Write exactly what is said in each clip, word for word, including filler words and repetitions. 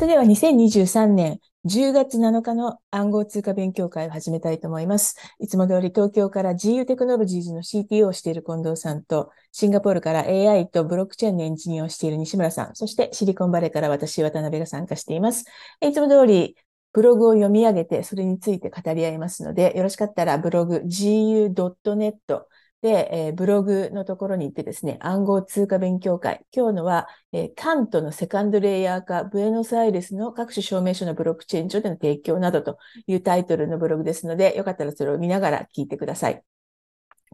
れではにせんにじゅうさんねんじゅうがつなのかの暗号通貨勉強会を始めたいと思います。いつも通り東京から ジーユー テクノロジーズの シーティーオー をしている近藤さんと、シンガポールから エーアイ とブロックチェーンのエンジニアをしている西村さん、そしてシリコンバレーから私、渡辺が参加しています。いつも通りブログを読み上げて、それについて語り合いますので、よろしかったらブログ ジーユー ドットネット で、えー、ブログのところに行ってですね、暗号通貨勉強会。今日のは、えー、キャント のセカンドレイヤー化、ブエノスアイレスの各種証明書のブロックチェーン上での提供などというタイトルのブログですので、よかったらそれを見ながら聞いてください。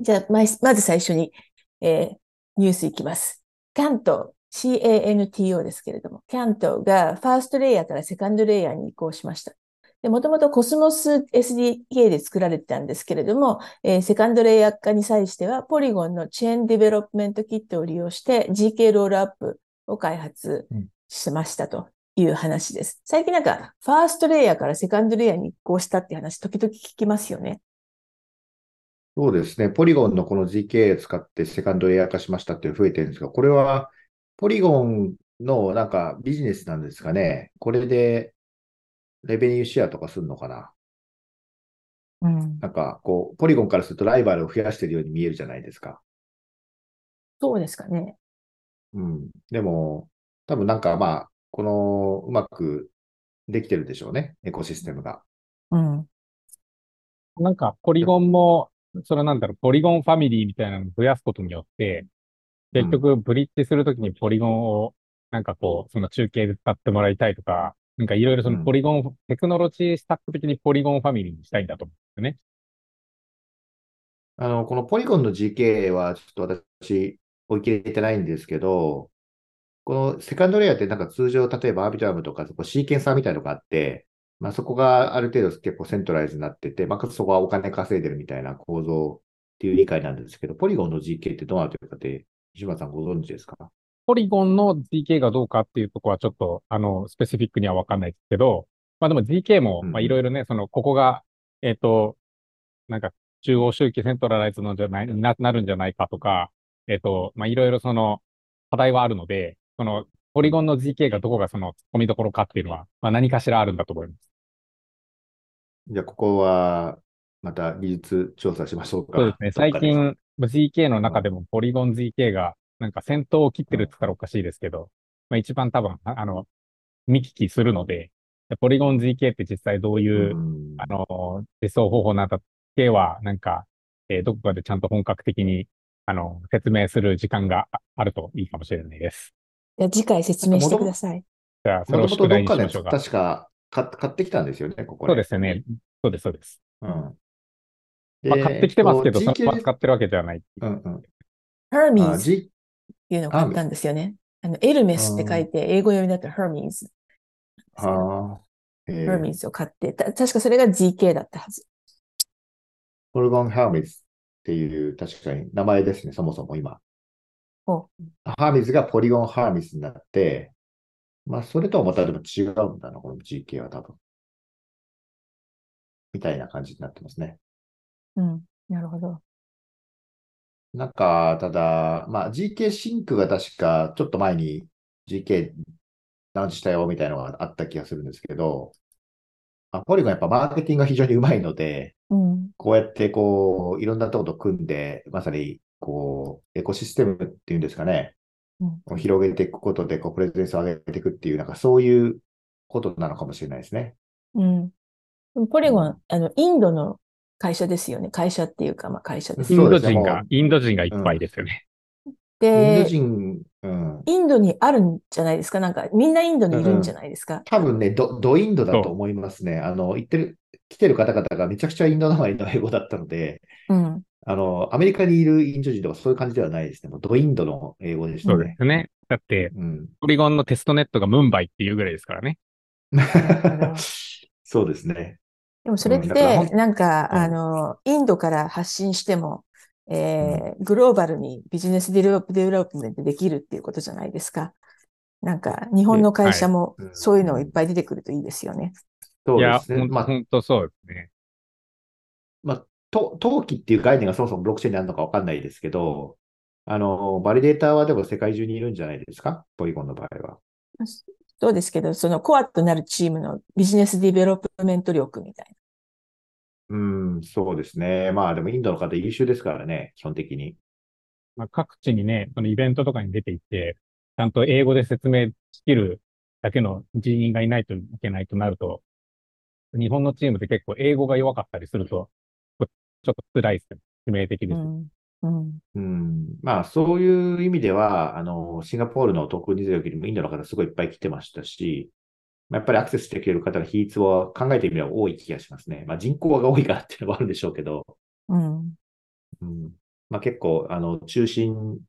じゃあ、まず最初に、えー、ニュースいきます。キャント、キャント ですけれども、キャント がファーストレイヤーからセカンドレイヤーに移行しました。もともとコスモス エスディーケー で作られてたんですけれども、えー、セカンドレイヤー化に際しては、ポリゴンのチェーンディベロップメントキットを利用して、ジーケー ロールアップを開発しましたという話です。うん、最近なんか、ファーストレイヤーからセカンドレイヤーに移行したって話、時々聞きますよね。そうですね。ポリゴンのこの ジーケー 使ってセカンドレイヤー化しましたって増えてるんですが、これはポリゴンのなんかビジネスなんですかね。これで、レベニューシェアとかするのかな、うん、なんかこう、ポリゴンからするとライバルを増やしているように見えるじゃないですか。そうですかね。うん。でも、多分なんかまあ、この、うまくできてるでしょうね、エコシステムが。うん。なんか、ポリゴンも、そのなんだろう、ポリゴンファミリーみたいなのを増やすことによって、結局、ブリッジするときにポリゴンを、なんかこう、その中継で使ってもらいたいとか、なんかいろいろそのポリゴン、うん、テクノロジースタック的にポリゴンファミリーにしたいんだと思うんですよね。あの、このポリゴンの ジーケー はちょっと私、追い切れてないんですけど、このセカンドレイヤーってなんか通常、例えばアービトラムとかそこシーケンサーみたいなのがあって、まあ、そこがある程度結構セントライズになってて、まあ、そこはお金稼いでるみたいな構造っていう理解なんですけど、ポリゴンの ジーケー ってどうなってるかって、西村さんご存知ですか？ポリゴンの ジーケー がどうかっていうとこはちょっと、あの、スペシフィックにはわかんないですけど、まあでも ジーケー も、まあいろいろね、その、ここが、えっと、なんか、中央集権セントラライズのじゃない、な、なるんじゃないかとか、えっと、まあいろいろその、課題はあるので、その、ポリゴンの ジーケー がどこがその、突っ込みどころかっていうのは、まあ何かしらあるんだと思います。じゃあ、ここは、また技術調査しましょうか。そうですね。最近、ジーケー の中でもポリゴン ジーケー が、なんか先頭を切ってるって言ったらおかしいですけど、まあ一番多分、あの、見聞きするので、ポリゴン ジーケー って実際どういう、うん、あの、実装方法なんだっては、なんか、えー、どこかでちゃんと本格的に、あの、説明する時間があるといいかもしれないです。じゃあ次回説明してください。じゃあ、それを宿題にしましょうか。確か買、買ってきたんですよね、ここで。そうですよね。そうです、そうです。うん。まあ、買ってきてますけど、そのまま使ってるわけではない。うんうん。ハーミーズ。っていうのを買ったんですよね。あの、エルメスって書いて、英語読みだったらヘルミーズ。ああ。ヘルミーズを買って、た確かそれが ジーケー だったはず。ポリゴン・ハーミーズっていう、確かに名前ですね、そもそも今。ハーミーズがポリゴン・ハーミーズになって、まあ、それとはまたでも違うんだな、この ジーケー は多分。みたいな感じになってますね。うん、なるほど。なんか、ただ、まあ、ジーケー シンクが確か、ちょっと前に ジーケー ラウンチしたよみたいなのがあった気がするんですけど、まあ、ポリゴンやっぱマーケティングが非常にうまいので、うん、こうやってこう、いろんなとこと組んで、まさにこう、エコシステムっていうんですかね、うん、広げていくことでこう、プレゼンスを上げていくっていう、なんかそういうことなのかもしれないですね。うん。ポリゴン、あの、インドの会社ですよね。会社っていうか、まあ会社です。インド人が、インド人がいっぱいですよね。で、インド人、うん、インドにあるんじゃないですか。なんか、みんなインドにいるんじゃないですか。うん、多分ね、ど、どインドだと思いますね。あの、行ってる、来てる方々がめちゃくちゃインドなまりの英語だったので、うん、あの、アメリカにいるインド人とかそういう感じではないですね。もうドインドの英語でしたね。そうですね。だって、うん、ポリゴンのテストネットがムンバイっていうぐらいですからね。そうですね。でもそれって、なんか、あの、インドから発信しても、えー、グローバルにビジネスディベロップメントできるっていうことじゃないですか。なんか、日本の会社もそういうのをいっぱい出てくるといいですよね。はい、そうですね。いや、まあ、本当そうですね。まあ、と、投機っていう概念がそもそもブロックチェーンにあるのかわかんないですけど、あの、バリデーターはでも世界中にいるんじゃないですか、ポリゴンの場合は。そうですけど、そのコアとなるチームのビジネスディベロップメント力みたいな。うん、そうですね。まあでもインドの方優秀ですからね、基本的に。まあ、各地にね、そのイベントとかに出ていって、ちゃんと英語で説明しきるだけの人員がいないといけないとなると、日本のチームって結構英語が弱かったりすると、ちょっと辛いですね。致命的です。うんうんうん、まあそういう意味ではあのシンガポールの特に強いよりもインドの方すごいいっぱい来てましたし、まあ、やっぱりアクセスしてくれる方の比率は考えてみれば多い気がしますね。まあ、人口が多いからっていうのはあるんでしょうけど、うんうんまあ、結構あの中心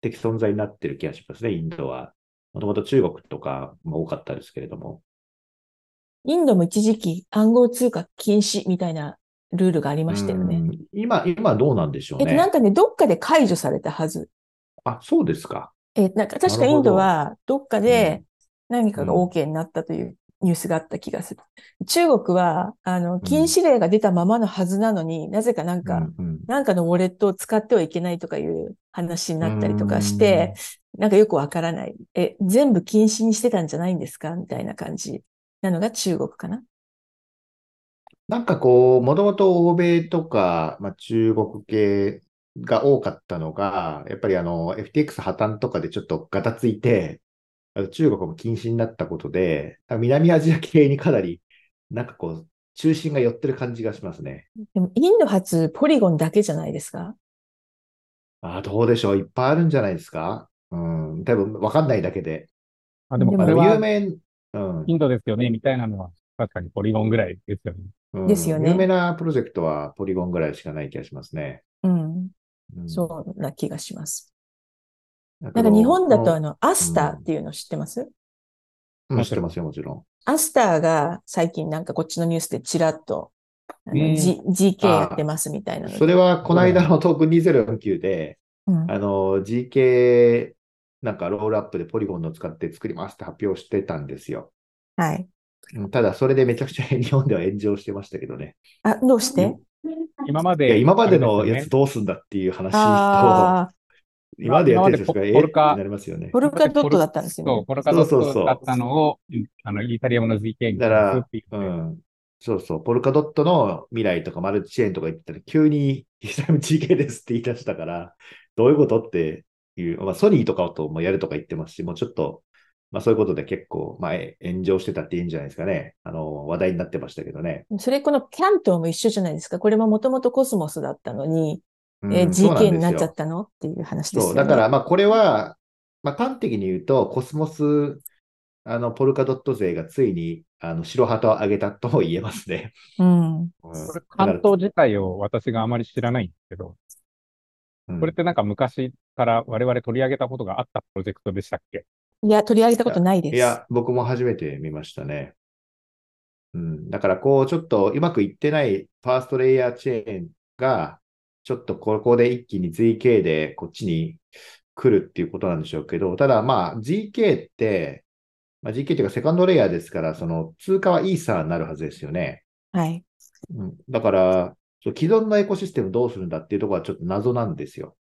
的存在になってる気がしますね。インドはもともと中国とかも多かったですけれども、インドも一時期暗号通貨禁止みたいなルールがありましたよね。今、今どうなんでしょうね。えっと、なんかね、どっかで解除されたはず。あ、そうですか。え、なんか確かインドはどっかで何かが OK になったというニュースがあった気がする。うん、中国は、あの、禁止令が出たままのはずなのに、うん、なぜかなんか、うんうん、なんかのウォレットを使ってはいけないとかいう話になったりとかして、うん、なんかよくわからない。え、全部禁止にしてたんじゃないんですかみたいな感じなのが中国かな。なんかこう、もともと欧米とか、まあ、中国系が多かったのが、やっぱりあの エフティーエックス 破綻とかでちょっとガタついて、中国も禁止になったことで、南アジア系にかなり、なんかこう、中心が寄ってる感じがしますね。でもインド発ポリゴンだけじゃないですか？ああ、どうでしょう。いっぱいあるんじゃないですか？うん、多分分かんないだけで。あ、でもこれは有名、うん、インドですよね、みたいなのは。確かにポリゴンぐらいですよね。うん、ですよね。有名なプロジェクトはポリゴンぐらいしかない気がしますね。うん。うん、そうな気がします。なんか日本だとあの、アスターっていうの知ってます？うん、知ってますよ、もちろん。アスターが最近なんかこっちのニュースでちらっと、ね、ジーケー やってますみたいなの。それはこの間のトークンにせんよんじゅうきゅうで、うん、あの、ジーケー なんかロールアップでポリゴンの使って作りますって発表してたんですよ。はい。ただ、それでめちゃくちゃ日本では炎上してましたけどね。あ、どうして？今まで、今までのやつどうすんだっていう話と、今までやってるんですが、えー、になりますよね。ポルカドットだったんですよね。そう、ポルカドットだったのを、あのイタリア語の ジーケー にするっていう、ねうん。そうそう、ポルカドットの未来とかマルチチェーンとか言ったら、急にイスラム ジーケー ですって言い出したから、どういうことっていう、まあ、ソニーとかともやるとか言ってますし、もうちょっと、まあそういうことで結構、まあ炎上してたっていいんじゃないですかね。あの、話題になってましたけどね。それこのキャントも一緒じゃないですか。これももともとコスモスだったのに、うん、えー、ジーケー になっちゃったのっていう話ですよね。そう、だからまあこれは、まあ端的に言うと、コスモス、あの、ポルカドット勢がついに、あの、白旗を上げたとも言えますね。うん。うん、これ、キャント自体を私があまり知らないんですけど、うん、これってなんか昔から我々取り上げたことがあったプロジェクトでしたっけ？いや、取り上げたことないです。いや、僕も初めて見ましたね。うん。だから、こう、ちょっとうまくいってないファーストレイヤーチェーンが、ちょっとここで一気に ジーケー でこっちに来るっていうことなんでしょうけど、ただ、まあ、ジーケー って、まあ、ジーケー っていうかセカンドレイヤーですから、その通貨はイーサーになるはずですよね。はい。うん、だから、既存のエコシステムどうするんだっていうところはちょっと謎なんですよ。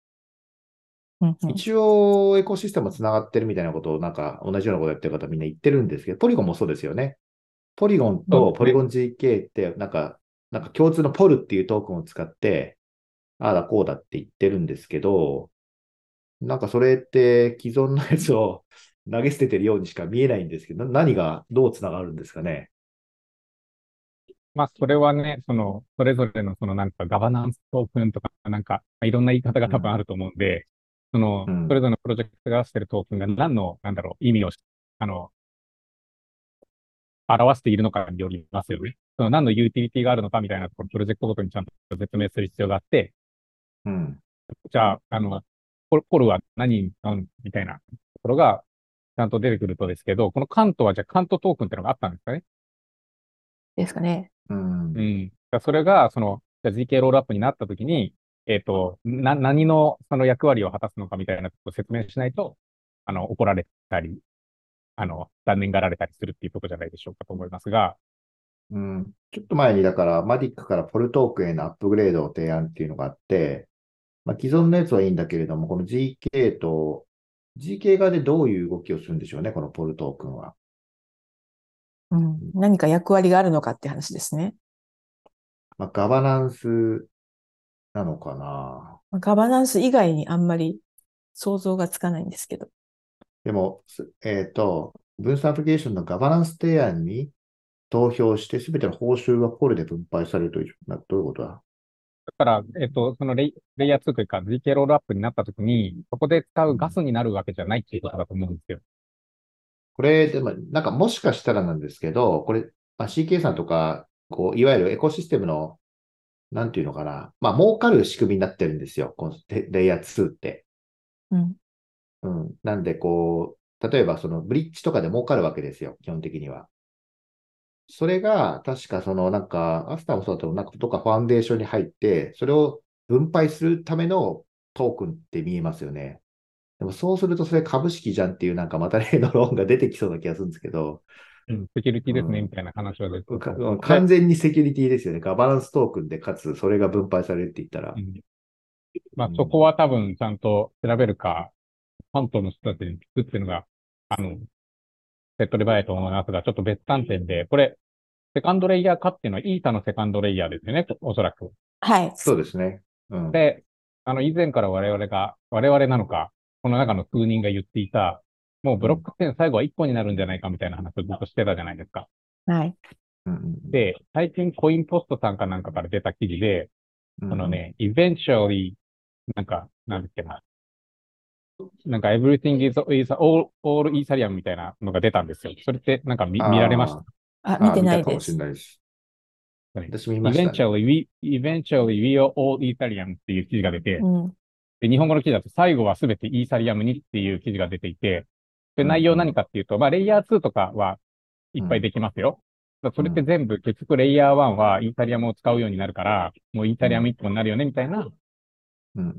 一応、エコシステムつながってるみたいなことを、なんか、同じようなことやってる方みんな言ってるんですけど、ポリゴンもそうですよね。ポリゴンとポリゴン ジーケー って、なんか、なんか共通のポルっていうトークンを使って、ああだこうだって言ってるんですけど、なんかそれって既存のやつを投げ捨ててるようにしか見えないんですけど、何がどうつながるんですかね。まあ、それはね、その、それぞれの、そのなんかガバナンストークンとか、なんか、いろんな言い方が多分あると思うんで、うんその、うん、それぞれのプロジェクトが出しているトークンが何の、なんだろう、意味を、あの、表しているのかによりますよね。その何のユーティリティがあるのかみたいなところ、プロジェクトごとにちゃんと説明する必要があって、うん、じゃあ、あの、ポルは何みたいなところがちゃんと出てくるとですけど、このカントはじゃあカントトークンってのがあったんですかねですかね。うん。うん。それが、その、じゃあ ジーケー ロールアップになったときに、えっと、な、何のその役割を果たすのかみたいなことを説明しないと、あの、怒られたり、あの、残念がられたりするっていうところじゃないでしょうかと思いますが。うん。ちょっと前に、だから、マディックからポルトークへのアップグレードを提案っていうのがあって、まあ、既存のやつはいいんだけれども、この ジーケー と、ジーケー 側でどういう動きをするんでしょうね、このポルトークンは。うん、何か役割があるのかって話ですね。まあ、ガバナンスなのかな。ガバナンス以外にあんまり想像がつかないんですけど。でも、えっと、分散アプリケーションのガバナンス提案に投票して、すべての報酬がポールで分配されるという、どういうことだ？だから、えっと、そのレイ、レイヤーツーというか、ジーケー ロールアップになったときに、そこで使うガスになるわけじゃないっていうことだと思うんですよ。これ、でも、なんかもしかしたらなんですけど、これ、まあ、シーケー さんとか、こう、いわゆるエコシステムの、なんていうのかな、まあ、儲かる仕組みになってるんですよ、このレイヤーツーって。うん。うん。なんで、こう、例えば、その、ブリッジとかで儲かるわけですよ、基本的には。それが、確か、その、なんか、アスターもそうだと、なんか、とかファンデーションに入って、それを分配するためのトークンって見えますよね。でも、そうすると、それ株式じゃんっていう、なんか、また例の論が出てきそうな気がするんですけど。うん、セキュリティですね、うん、みたいな話は出てくる。完全にセキュリティですよね。ガバナンストークンで、かつ、それが分配されるって言ったら。うん、まあ、そこは多分、ちゃんと調べるか、関東の人たちに聞くっていうのが、あの、手っ取り早いと思いますが、ちょっと別観点で、これ、セカンドレイヤー化っていうのは、イーサのセカンドレイヤーですよね、おそらく。はい。そうですね。うん、で、あの、以前から我々が、我々なのか、この中の数人が言っていた、もうブロックチェーン最後はいっこになるんじゃないかみたいな話をずっとしてたじゃないですか。はい。で、最近コインポストさんかなんかから出た記事で、うん、あのね、eventually、なんか、なんですけど、なんか、everything is all, all Ethereum みたいなのが出たんですよ。それってなんか 見, 見られました？あ、見てないです。見たかもしれないです。私見ました、ね。eventually we, eventually we are all Ethereum っていう記事が出て、うん、で、日本語の記事だと最後はすべて Ethereum にっていう記事が出ていて、で、内容何かっていうと、まあ、レイヤーツーとかはいっぱいできますよ。うん、それって全部、結局レイヤーワンはイーサリアムを使うようになるから、もうイーサリアムいっこになるよね、みたいな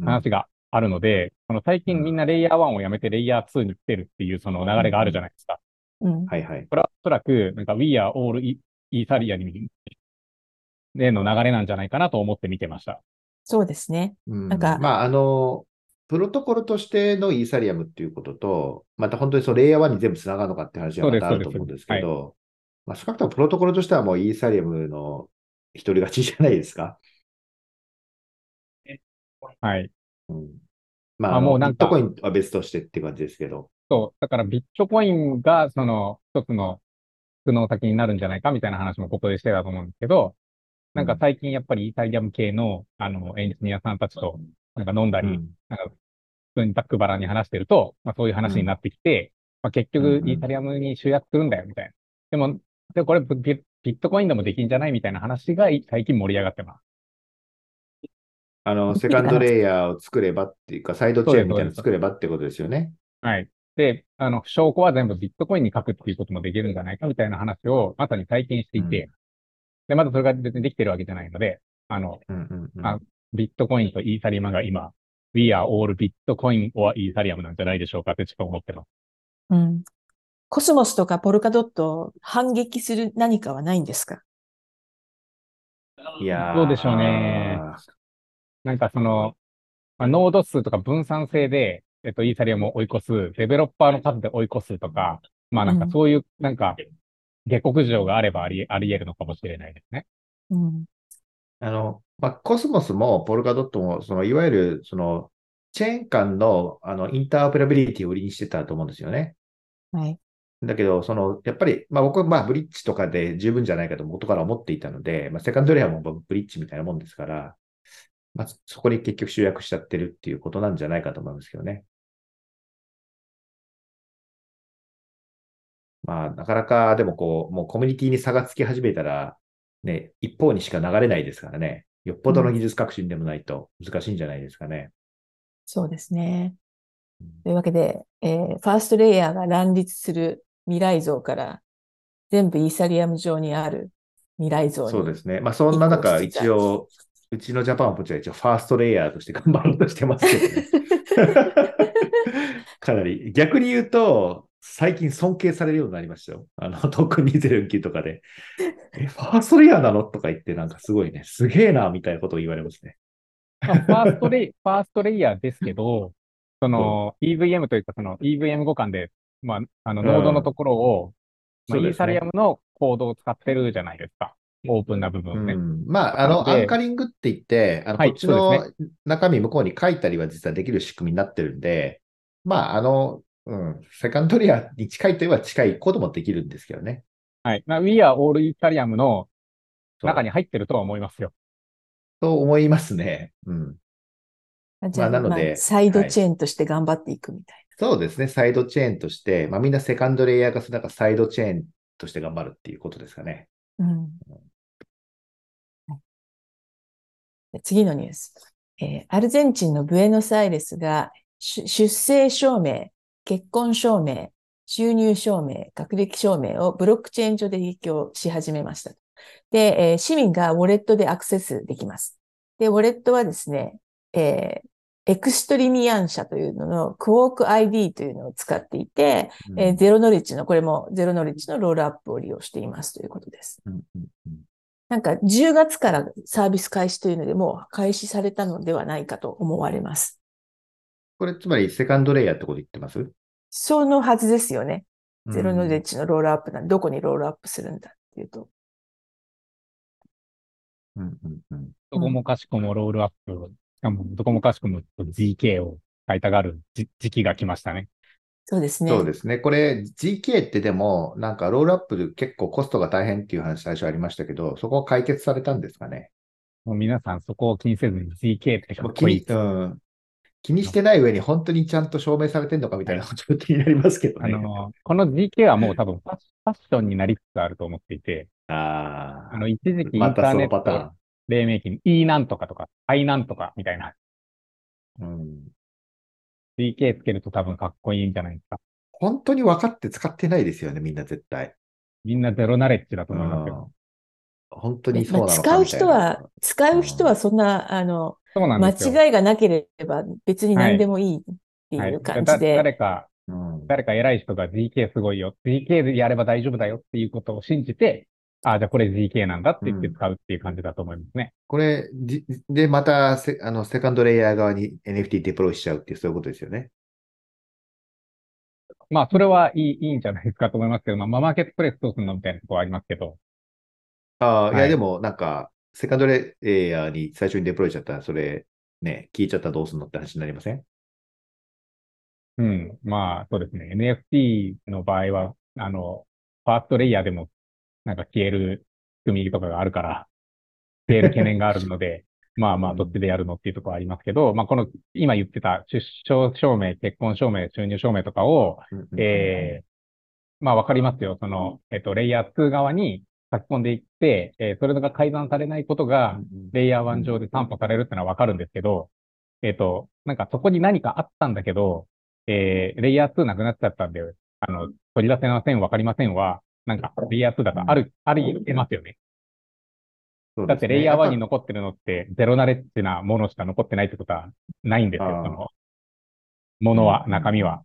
話があるので、この最近みんなレイヤーワンをやめてレイヤーツーに来てるっていうその流れがあるじゃないですか。うん。はいはい。これはおそらく、なんか We are all イーサリアムでの流れなんじゃないかなと思って見てました。そうですね。なんか、うん、まあ、あの、プロトコルとしてのイーサリアムっていうことと、また本当にそのレイヤーワンに全部つながるのかって話はまたあると思うんですけど、はい、まあ、少なくともプロトコルとしてはもうイーサリアムの一人勝ちじゃないですか。はい。うん、まあ、あもうなんか。ビットコインは別としてって感じですけど。そう。だからビットコインがその一つの苦悩先になるんじゃないかみたいな話もここでしてたと思うんですけど、なんか最近やっぱりイーサリアム系のあのエンジニアさんたちと、なんか飲んだり、うん、なんか普通にざっくばらんに話してると、まあ、そういう話になってきて、うん、まあ、結局イーサリアムに集約するんだよみたいな。でも、でこれビットコインでもできんじゃないみたいな話が最近盛り上がってます。あの、セカンドレイヤーを作ればっていうか、サイドチェーンみたいなの作ればってことですよね。はい。で、あの、証拠は全部ビットコインに書くっていうこともできるんじゃないかみたいな話をまさに体験していて、うん、で、まだそれが別にできてるわけじゃないので、あの、うんうんうん、あビットコインとイーサリアムが今、We are all Bitcoin or Ethereum なんじゃないでしょうかってちょっと思ってます。うん。コスモスとかポルカドットを反撃する何かはないんですか？いやー。どうでしょうね。なんかその、まあ、ノード数とか分散性で、えっと、イーサリアムを追い越す、デベロッパーの数で追い越すとか、まあなんかそういう、うん、なんか、下克上があればあり、あり得るのかもしれないですね。うん。あの、まあ、コスモスもポルカドットも、その、いわゆる、その、チェーン間の、あの、インターオペラビリティを売りにしてたと思うんですよね。はい。だけど、その、やっぱり、まあ、僕は、まあ、ブリッジとかで十分じゃないかと元から思っていたので、まあ、セカンドレイヤーもブリッジみたいなもんですから、まあ、そこに結局集約しちゃってるっていうことなんじゃないかと思いますけどね。まあ、なかなか、でもこう、もうコミュニティに差がつき始めたら、ね、一方にしか流れないですからね。よっぽどの技術革新でもないと難しいんじゃないですかね。うん、そうですね。というわけで、えー、ファーストレイヤーが乱立する未来像から、全部イーサリアム上にある未来像に。そうですね。まあ、そんな中、一応、うちのジャパンポチは一応ファーストレイヤーとして頑張ろうとしてますけどね。かなり。逆に言うと、最近尊敬されるようになりましたよ。あの、トークンにせんきゅうとかで。え、ファーストレイヤーなのとか言って、なんかすごいね、すげえな、みたいなことを言われますね。ファーストレイ、ファーストレイヤーですけど、その、イーブイエム というか、その イーブイエム 互換で、まあ、あの、ノードのところを、うん、まあ、イーサリアムのコードを使ってるじゃないですか。オープンな部分ね。うん、まあ、あの、アンカリングって言って、あの、はい、こっちの中身向こうに書いたりは実はできる仕組みになってるんで、まあ、あの、うん、セカンドレイヤーに近いといえば近いこともできるんですけどね。はい。まあ、We are all Ethereum の中に入ってるとは思いますよ。と思いますね。うん。じゃあ、まあ、なので、まあ、サイドチェーンとして頑張っていくみたいな。はい、そうですね。サイドチェーンとして、まあ、みんなセカンドレイヤーがその中サイドチェーンとして頑張るっていうことですかね。うん。はい、次のニュース、えー。アルゼンチンのブエノスアイレスが出生証明、結婚証明、収入証明、学歴証明をブロックチェーン上で提供し始めました。で、えー、市民がウォレットでアクセスできます。で、ウォレットはですね、えー、エクストリミアン社というののクォーク アイディー というのを使っていて、うんえー、ゼロノレッジの、これもゼロノレッジのロールアップを利用していますということです。うんうんうん、なんかじゅうがつからサービス開始というので、もう開始されたのではないかと思われます。これつまりセカンドレイヤーってこと言ってます？そのはずですよね。ゼロノレッジのロールアップなんで、どこにロールアップするんだっていうと。うんうんうん、どこもかしこもロールアップを、しかもどこもかしこも ジーケー を買いたがる時期が来ましたね。そうですね。そうですね。これ ジーケー ってでも、なんかロールアップで結構コストが大変っていう話最初ありましたけど、そこは解決されたんですかね。もう皆さんそこを気にせずに ジーケー ってかっこいい。うん、気にしてない上に本当にちゃんと証明されてんのかみたいなこと気になりますけどね。あの、この ジーケー はもう多分ファッションになりつつあると思っていて、ああの一時期インターネット黎明期に E なんとかとか I なんとかみたいな、うん、ジーケー つけると多分かっこいいんじゃないですか。本当に分かって使ってないですよね、みんな絶対。みんなゼロナレッジだと思いますけど、うん、本当にそうなのかみたいな。まあ、使う人は使う人はそんな、うん、あのそうなんですよ。間違いがなければ別に何でもいいっていう感じで、はいはい、誰か、うん、誰か偉い人が ジーケー すごいよ、 ジーケー でやれば大丈夫だよっていうことを信じて、ああ、じゃあこれ ジーケー なんだって言って使うっていう感じだと思いますね。うん、これ、で、またセ、あの、セカンドレイヤー側に エヌエフティー デプロイしちゃうっていう、そういうことですよね。まあ、それはいい、いいんじゃないですかと思いますけど、まあ、マーケットプレイスどうするのみたいなところありますけど。ああ、はい、いや、でもなんか、セカンドレイヤーに最初にデプロイしちゃったら、それ、ね、聞いちゃったらどうするのって話になりません？うん、まあ、そうですね。エヌエフティー の場合は、あの、ファーストレイヤーでも、なんか消える仕組みとかがあるから、消える懸念があるので、まあまあ、どっちでやるのっていうところはありますけど、まあ、この、今言ってた出生証明、結婚証明、収入証明とかを、えー、まあ、わかりますよ。その、えっと、レイヤーツー側に書き込んでいって、えー、それが改ざんされないことが、レイヤーワン上で担保されるってのはわかるんですけど、えっと、なんかそこに何かあったんだけど、えー、レイヤーツーなくなっちゃったんで、あの、取り出せません、わかりませんは、なんか、レイヤーツーだとある、あり得ますよね。そうですね。だって、レイヤーワンに残ってるのって、ゼロナレッジなものしか残ってないってことはないんですよ、その、ものは、中身は。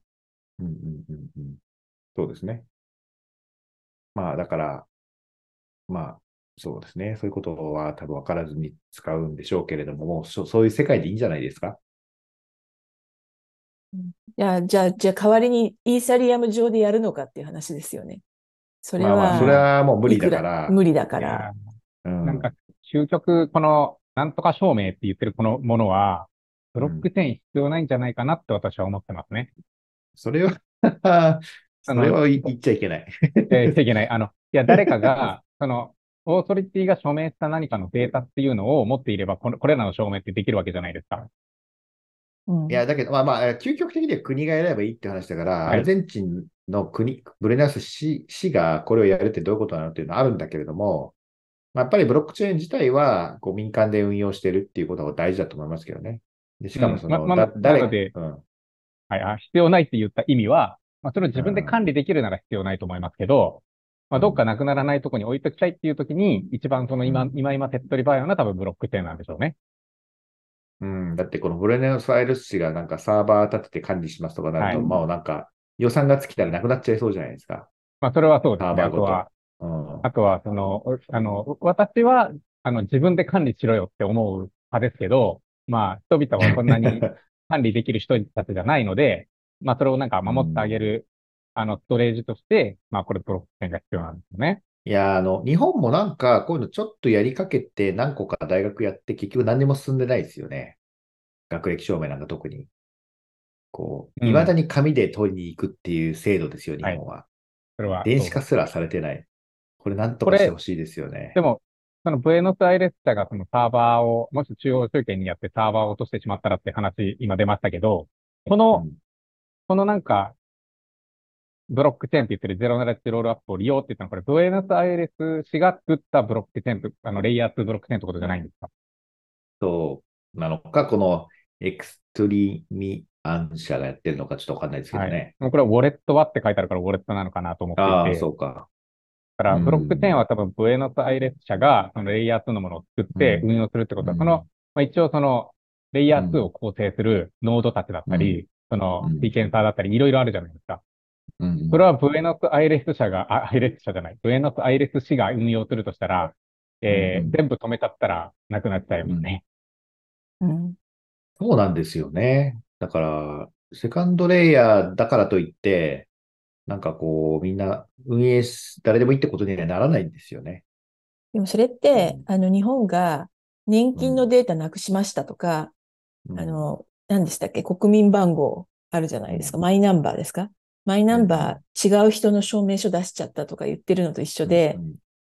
うんうんうんうん。そうですね。まあ、だから、まあ、そうですね。そういうことは多分分からずに使うんでしょうけれども、もうそ、そういう世界でいいんじゃないですか。じゃあ、じゃあ、じゃあ代わりにイーサリアム上でやるのかっていう話ですよね。それは、まあまあ、それはもう無理だから。無理だから。うん、なんか、究極、この、なんとか証明って言ってるこのものは、ブロックチェーン必要ないんじゃないかなって私は思ってますね。うん、それは、それは言っちゃいけない。言っちゃいけない。あの、いや、誰かが、その、オーソリティが署名した何かのデータっていうのを持っていれば、これらの証明ってできるわけじゃないですか。うん、いや、だけど、まあまあ、究極的には国がやればいいって話だから、はい、アルゼンチン、の国、ブレナス市がこれをやるってどういうことなのっていうのはあるんだけれども、まあ、やっぱりブロックチェーン自体はこう民間で運用してるっていうことが大事だと思いますけどね。でしかもその、うんまま、誰で、うんはいあ、必要ないって言った意味は、まあ、それを自分で管理できるなら必要ないと思いますけど、うんまあ、どっかなくならないところに置いときたいっていうときに、一番その今、うん、今今手っ取り早いのは多分ブロックチェーンなんでしょうね。うん、だってこのブレナスアイレス市がなんかサーバー立てて管理しますとかなると、はい、まあなんか、予算が尽きたらなくなっちゃいそうじゃないですか。まあ、それはそうですね。あとは、うん、あとは、その、あの、私は、あの、自分で管理しろよって思う派ですけど、まあ、人々はそんなに管理できる人たちじゃないので、まあ、それをなんか守ってあげる、うん、あの、ストレージとして、まあ、これブロックチェーンが必要なんですよね。いやー、あの、日本もなんか、こういうのちょっとやりかけて、何個か大学やって、結局何にも進んでないですよね。学歴証明なんか特に。こう、うん未だに紙で取りに行くっていう制度ですよ、日はい本は。それは電子化すらされてない。これなんとかしてほしいですよね。でも、そのブエノスアイレス社がそのサーバーを、もし中央集権にやってサーバーを落としてしまったらって話、今出ましたけど、この、うんこのなんか、ブロックチェーンって言ってるゼロナレッジロールアップを利用って言ったのは、これ、ブエノスアイレス氏が作ったブロックチェーンと、あの、レイヤーツーブロックチェーンってことじゃないんですか？そうなのか、このエクストリーミアン社がやってるのかちょっとわかんないですけどね。もうこれはウォレットはって書いてあるから、ウォレットなのかなと思っていて。ああ、そうか。だから、ブロックチェーンは多分、ブエノスアイレス社が、そのレイヤーツーのものを作って運用するってことは、うん、その、まあ、一応その、レイヤーツーを構成するノードたちだったり、うんその、リケンサーだったり、いろいろあるじゃないですか。うん、それはブエノスアイレス社が、あ、アイレス社じゃない、ブエノスアイレス氏が運用するとしたら、えーうん、全部止めちゃったらなくなっちゃいますね、うんうん。そうなんですよね。だから、セカンドレイヤーだからといって、なんかこう、みんな運営し、誰でもいいってことにはならないんですよね。でもそれって、うん、あの、日本が年金のデータなくしましたとか、うん、あの、何でしたっけ？国民番号あるじゃないですか。マイナンバーですか？マイナンバー違う人の証明書出しちゃったとか言ってるのと一緒で、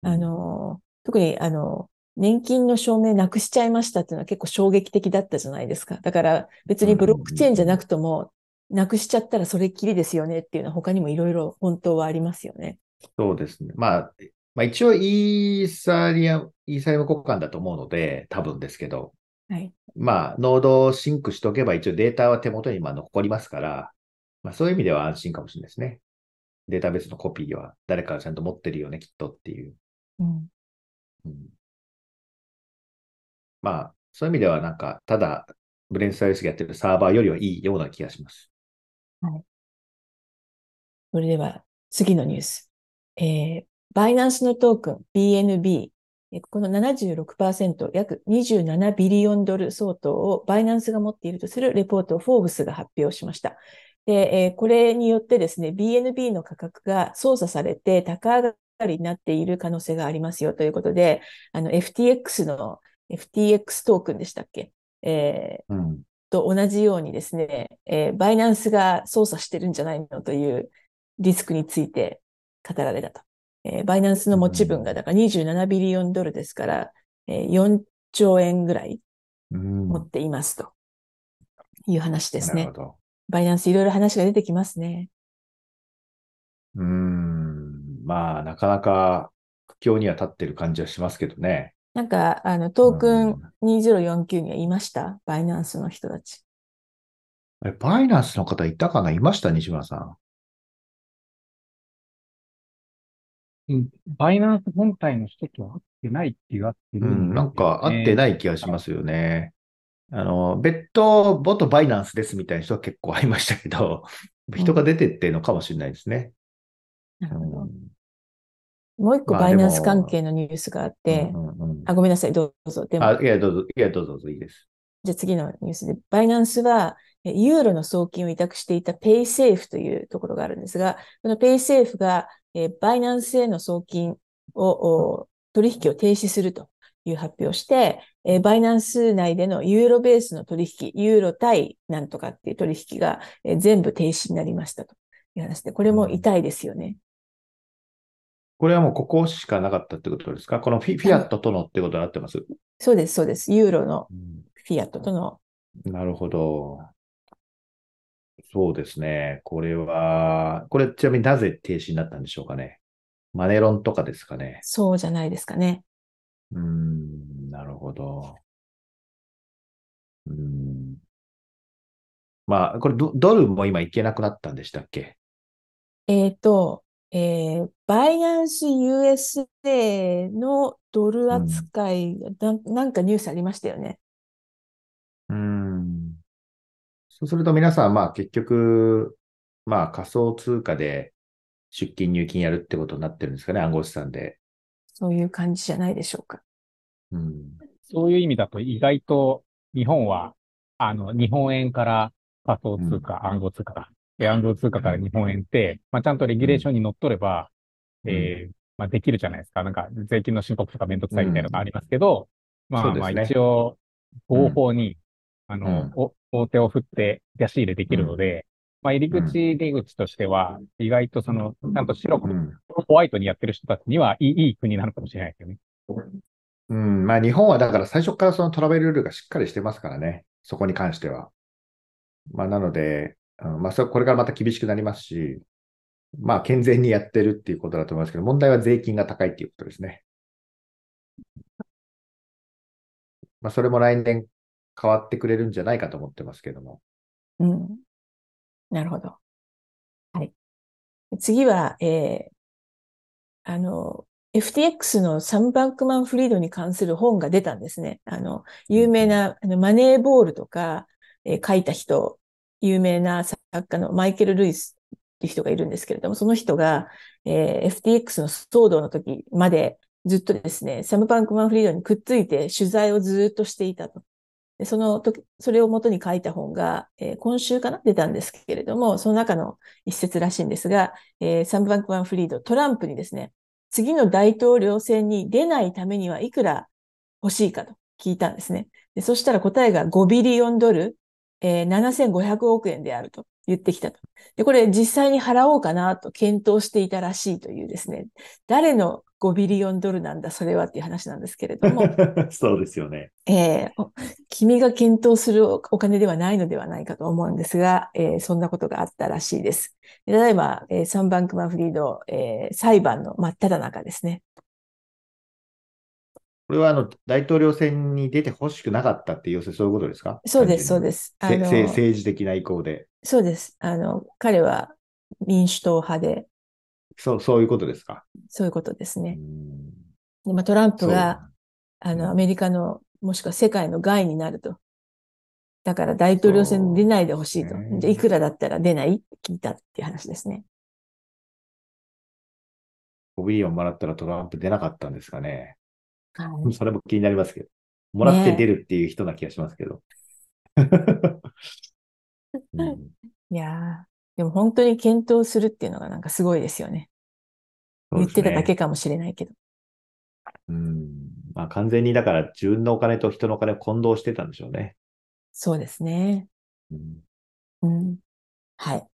あの、特にあの、年金の証明なくしちゃいましたっていうのは結構衝撃的だったじゃないですか。だから別にブロックチェーンじゃなくとも、なくしちゃったらそれっきりですよねっていうのは他にもいろいろ本当はありますよね。そうですね。まあ、まあ、一応イーサリアム、イーサリアム交換だと思うので、多分ですけど。はい、まあ、ノードをシンクしておけば一応データは手元に今残りますから、まあそういう意味では安心かもしれないですね。データベースのコピーは誰かがちゃんと持ってるよね、きっとっていう。うんうん、まあ、そういう意味ではなんか、ただ、ブレンスアイレスがやってるサーバーよりはいいような気がします。はい。それでは次のニュース。えー、バイナンスのトークン ビーエヌビー。この ななじゅうろくパーセント、約にじゅうななビリオンドル相当をバイナンスが持っているとするレポートをフォーブスが発表しました。で、えー、これによってですね、ビーエヌビー の価格が操作されて高上がりになっている可能性がありますよということで、あの エフティーエックス の エフティーエックス トークンでしたっけ、えーうん、と同じようにですね、えー、バイナンスが操作してるんじゃないのというリスクについて語られたと。えー、バイナンスの持ち分がだからにじゅうななビリオンドルですから、うんえー、よんちょうえんぐらい持っていますという話ですね。うん、バイナンスいろいろ話が出てきますね。うーん、まあなかなか苦境には立ってる感じはしますけどね。なんかあのトークンにせんよんじゅうきゅうにはいました、うん、バイナンスの人たち。あれバイナンスの方いたかな？いました西村さん。バイナンス本体の人とは合ってない気がする、ねうん。なんか合ってない気がしますよね。あの、別途、元バイナンスですみたいな人は結構ありましたけど、人が出てってのかもしれないですね。うん、なるほど、うん。もう一個バイナンス関係のニュースがあって、まあうんうん、あ、ごめんなさい、どうぞ。でもあ、いや、どうぞ、いや、どうぞ、どうぞいいです。じゃあ次のニュースで、バイナンスは、ユーロの送金を委託していたペイセーフというところがあるんですが、このペイセーフが、えー、バイナンスへの送金を、取引を停止するという発表をして、えー、バイナンス内でのユーロベースの取引、ユーロ対なんとかっていう取引が、えー、全部停止になりましたという話で、これも痛いですよね。これはもうここしかなかったってことですか？このフィ、フィアットとのってことになってます？そうです、そうです。ユーロのフィアットとの。うん、なるほど。そうですね。これは、これちなみになぜ停止になったんでしょうかね。マネロンとかですかね。そうじゃないですかね。うーん、なるほど。うーん。まあ、これド、ドルも今いけなくなったんでしたっけ？えっと、えー、バイナンス ユーエスエー のドル扱い、うんな、なんかニュースありましたよね。うーん。そうすると皆さん、まあ結局、まあ仮想通貨で出金入金やるってことになってるんですかね、暗号資産で。そういう感じじゃないでしょうか。うん、そういう意味だと意外と日本は、あの、日本円から仮想通貨、うん、暗号通貨から、暗号通貨から日本円って、まあちゃんとレギュレーションにのっとれば、うんえー、まあ、できるじゃないですか。なんか税金の申告とかめんどくさいみたいなのがありますけど、うん、まあ、まあ一応合法に、うん、あの、うん、大手を振って出し入れできるので、うん、まあ、入り口、うん、出口としては、意外とその、ちゃんと白く、うん、ホワイトにやってる人たちにはいい、いい国なのかもしれないですよね。うん、まあ日本はだから最初からそのトラベルルールがしっかりしてますからね、そこに関しては。まあなので、うん、まあそこれからまた厳しくなりますし、まあ健全にやってるっていうことだと思いますけど、問題は税金が高いっていうことですね。まあそれも来年変わってくれるんじゃないかと思ってますけども。うん。なるほど。はい。次は、えー、あの、エフティーエックス のサム・バンクマン・フリードに関する本が出たんですね。あの、有名なあのマネーボールとか、えー、書いた人、有名な作家のマイケル・ルイスっていう人がいるんですけれども、その人が、えー、エフティーエックス の騒動の時までずっとですね、サム・バンクマン・フリードにくっついて取材をずっとしていたと。でその時、それを元に書いた本が、えー、今週かな出たんですけれども、その中の一節らしいんですが、えー、サム・バンクマン・フリード、トランプにですね、次の大統領選に出ないためにはいくら欲しいかと聞いたんですね。でそしたら答えがごビリオンドル、えー、ななせんごひゃくおくえんであると言ってきたと。で、これ実際に払おうかなと検討していたらしいというですね、誰のごビリオンドルなんだそれはっていう話なんですけれども。そうですよね、えー。君が検討するお金ではないのではないかと思うんですが、えー、そんなことがあったらしいです。でただいま、えー、サム・バンクマン・フリード、えー、裁判の真っ只中ですね。これはあの大統領選に出てほしくなかったっていう、要するにそういうことですか？そうです、そうです。あの政治的な意向で。そうです。あの彼は民主党派で。そう、そういうことですか。そういうことですね。でまあ、トランプがあのアメリカのもしくは世界の害になると。だから大統領選に出ないでほしいと。でいくらだったら出ないって聞いたっていう話ですね。ごビリオンもらったらトランプ出なかったんですかね。はい、それも気になりますけど。もらって出るっていう人な気がしますけど。ねうん、いやー。でも本当に検討するっていうのがなんかすごいですよね。言ってただけかもしれないけど。うん。まあ完全にだから自分のお金と人のお金を混同してたんでしょうね。そうですね。うん。うん、はい。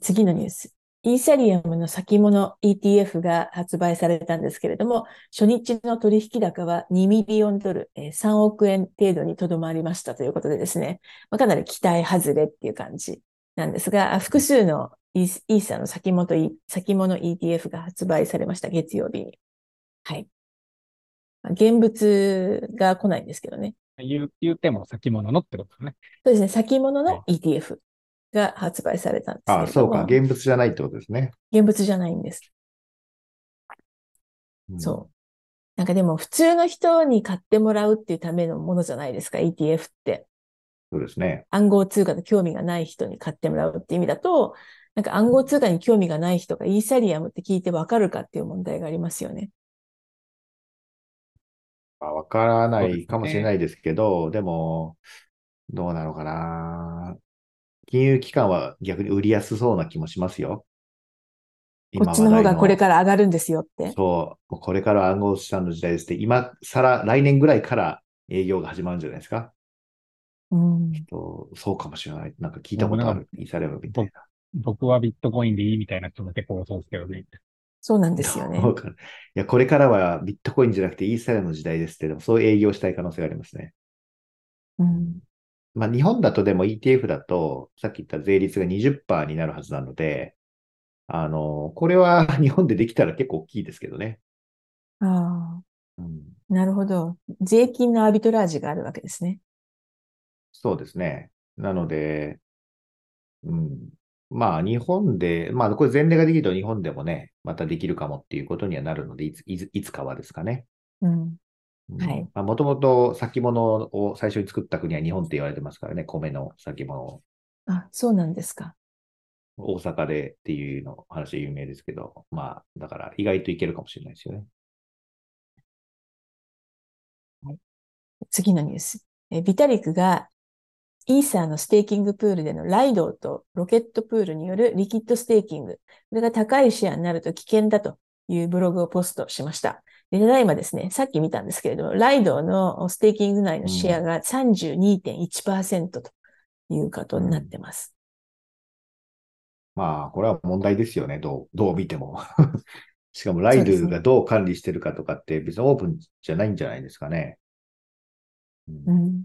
次のニュース。イーサリアムの先物 イーティーエフ が発売されたんですけれども、初日の取引高はにミリオンドル、さんおくえん程度にとどまりましたということでですね、まあ、かなり期待外れっていう感じなんですが、複数のイーサの先物 イーティーエフ が発売されました、月曜日に。はい。現物が来ないんですけどね。言う、言うても先物のってことですね。そうですね、先物の イーティーエフ が発売されたんですけども。ああ、そうか、現物じゃないってことですね。現物じゃないんです。うん、そう。なんかでも、普通の人に買ってもらうっていうためのものじゃないですか、イーティーエフ って。そうですね、暗号通貨の興味がない人に買ってもらうって意味だと、なんか暗号通貨に興味がない人がイーサリアムって聞いて分かるかっていう問題がありますよね。分からないかもしれないですけど、で,、ね、でも、どうなのかな。金融機関は逆に売りやすそうな気もしますよ。こっちの方がこれから上がるんですよって。そう、これから暗号資産の時代ですって、今更来年ぐらいから営業が始まるんじゃないですか。うん、そうかもしれない。なんか聞いたことある。イーサリアムみたいな。僕はビットコインでいいみたいな人も結構そうですけどね。そうなんですよね。いや、これからはビットコインじゃなくてイーサリアムの時代ですけど、そう営業したい可能性がありますね。うん。まあ、日本だとでも イーティーエフ だと、さっき言った税率が にじゅっパーセント になるはずなので、あの、これは日本でできたら結構大きいですけどね。ああ。うん、なるほど。税金のアービトラージがあるわけですね。そうですね。なので、うん、まあ日本で、まあこれ前例ができると日本でもね、またできるかもっていうことにはなるので、いつ、いつ、いつかはですかね。うん。はい。まあもともと先物を最初に作った国は日本って言われてますからね、米の先物を。あ、そうなんですか。大阪でっていうの話は有名ですけど、まあだから意外といけるかもしれないですよね。はい、次のニュース。え、ビタリクがイーサーのステーキングプールでのライドとロケットプールによるリキッドステーキング。これが高いシェアになると危険だというブログをポストしました。で、ただいまですね、さっき見たんですけれども、ライドのステーキング内のシェアが さんじゅうにてんいちパーセント ということになってます。うん、まあ、これは問題ですよね、どう、どう見ても。しかも、ライドがどう管理してるかとかって、別にオープンじゃないんじゃないですかね。うんうん、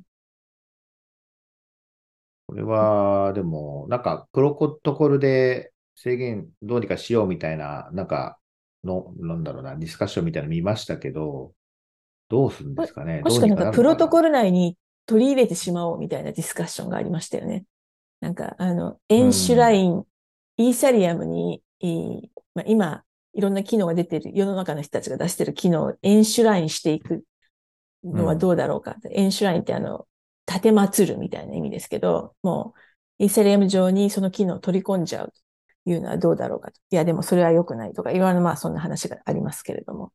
これは、でも、なんか、プロトコルで制限どうにかしようみたいな、なんか、のなんだろうな、ディスカッションみたいなの見ましたけど、どうするんですかね。もしかしたらプロトコル内に取り入れてしまおうみたいなディスカッションがありましたよね。なんか、あの、エンシュライン、イーサリアムに、まあ、今、いろんな機能が出てる、世の中の人たちが出してる機能をエンシュラインしていくのはどうだろうか。うん、エンシュラインってあの、立てまつるみたいな意味ですけど、もう、イーサリアム上にその機能を取り込んじゃう。いうのはどうだろうかと。いや、でもそれは良くないとか、いろいろまあそんな話がありますけれども。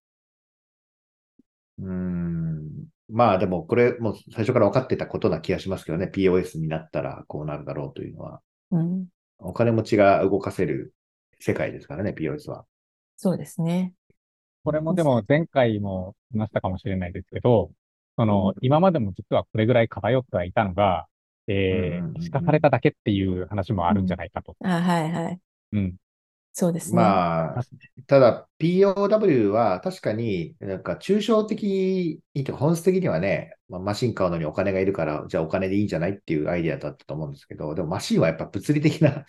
うーん。まあでもこれもう最初から分かってたことな気がしますけどね。ピーオーエス になったらこうなるだろうというのは。うん、お金持ちが動かせる世界ですからね、ピーオーエス は。そうですね。これもでも前回も話したかもしれないですけど、その今までも実はこれぐらい偏ってはいたのが、えー、うん、仕掛されただけっていう話もあるんじゃないかと。うん、あ、はいはい。うん、そうですね。まあ、ただ ピーオーダブリュー は確かになんか抽象的にとか本質的にはね、まあ、マシン買うのにお金がいるから、じゃあお金でいいんじゃないっていうアイデアだったと思うんですけど、でもマシンはやっぱ物理的な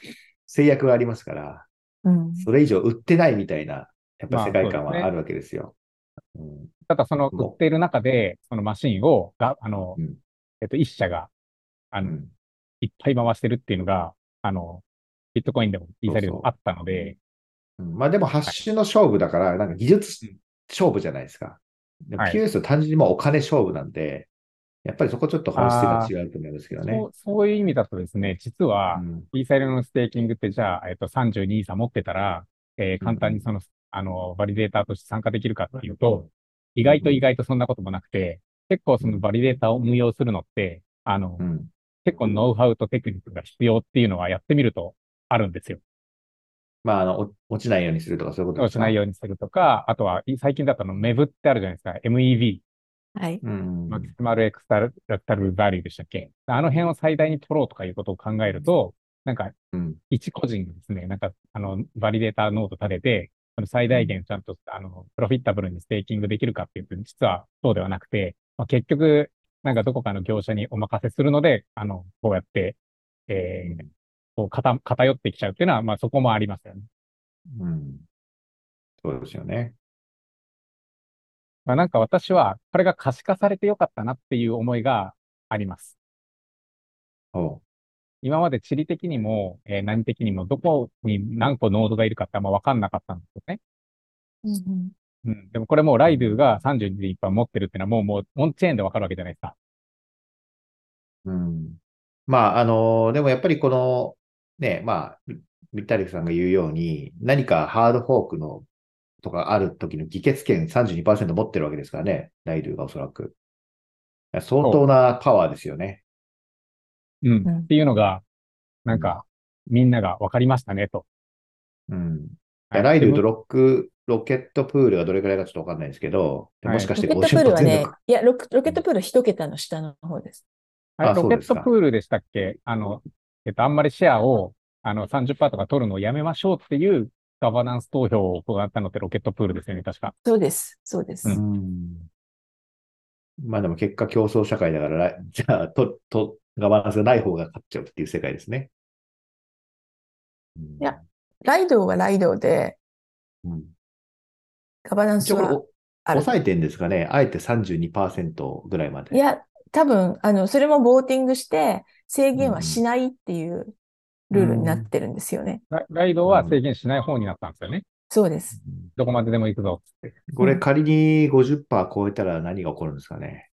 制約がありますから、うん、それ以上売ってないみたいな、やっぱ世界観はあるわけですよ。まあ、そうですね。うん、ただその売っている中で、そのマシンをが、あの、うん、えっと、一社が、あの、うん、いっぱい回してるっていうのが、あの、ビットコインでもイーサリアムあったので。そうそう、うん、まあでもハッシュの勝負だから、なんか技術勝負じゃないですか。はい、ピーオーエス は単純にもうお金勝負なんで、やっぱりそこちょっと本質が違うと思うんですけどね。そう、そういう意味だとですね、実は、イーサリアムのステーキングって、じゃあ、えっと、さんじゅうにイーサ持ってたら、えー、簡単にその、うん、あの、バリデーターとして参加できるかっていうと、意外と意外とそんなこともなくて、結構そのバリデーターを運用するのって、あの、うん、結構ノウハウとテクニックが必要っていうのはやってみると、あるんですよ。まあ、あの、落ちないようにするとか、そういうことですか。落ちないようにするとか、あとは、最近だったの、メブ ってあるじゃないですか。メブ。はい。うん。マキシマルエクストラクタルバリューでしたっけ。あの辺を最大に取ろうとかいうことを考えると、なんか、一個人ですね、うん、なんか、あの、バリデーターノード立てて、その最大限ちゃんと、あの、プロフィッタブルにステーキングできるかっていうと、実はそうではなくて、まあ、結局、なんかどこかの業者にお任せするので、あの、こうやって、えー、うん、こう偏ってきちゃうっていうのは、まあそこもありますよね。うん。そうですよね。まあなんか私は、これが可視化されてよかったなっていう思いがあります。お今まで地理的にも、えー、何的にも、どこに何個ノードがいるかってあんま分かんなかったんですよね。うん、うん。でもこれもうライドゥがさんじゅうにでいっぱい持ってるっていうのはもう、もうオンチェーンで分かるわけじゃないですか。うん。まあ、あのー、でもやっぱりこの、ね、まあ、ビタリクさんが言うように、何かハードフォークのとかある時の議決権 さんじゅうにパーセント 持ってるわけですからね、ライドゥがおそらく。相当なパワーですよね。うん。うん、っていうのが、なんか、うん、みんなが分かりましたね、と。うん。はい、ライドゥとロック、ロケットプールがどれくらいかちょっと分かんないですけど、はい、もしかして ごじゅっパーセント ロケットプールはね、いやロ、ロケットプールは一桁の下の方です。あれ、ロケットプールでしたっけ？あの、えっと、あんまりシェアを、あの、さんじゅっパーセント とか取るのをやめましょうっていうガバナンス投票を行ったのってロケットプールですよね、確か。そうです。そうです。うん、まあでも結果競争社会だから、じゃあ、と、と、ガバナンスがない方が勝っちゃうっていう世界ですね。いや、ライドはライドで、うん、ガバナンスはある。抑えてるんですかね、あえて さんじゅうにパーセント ぐらいまで。いや、多分、あの、それもボーティングして、制限はしないっていうルールになってるんですよね。うんうん、ライドは制限しない方になったんですよね。そうです。どこまででも行くぞって。これ仮に ごじゅっパーセント 超えたら何が起こるんですかね。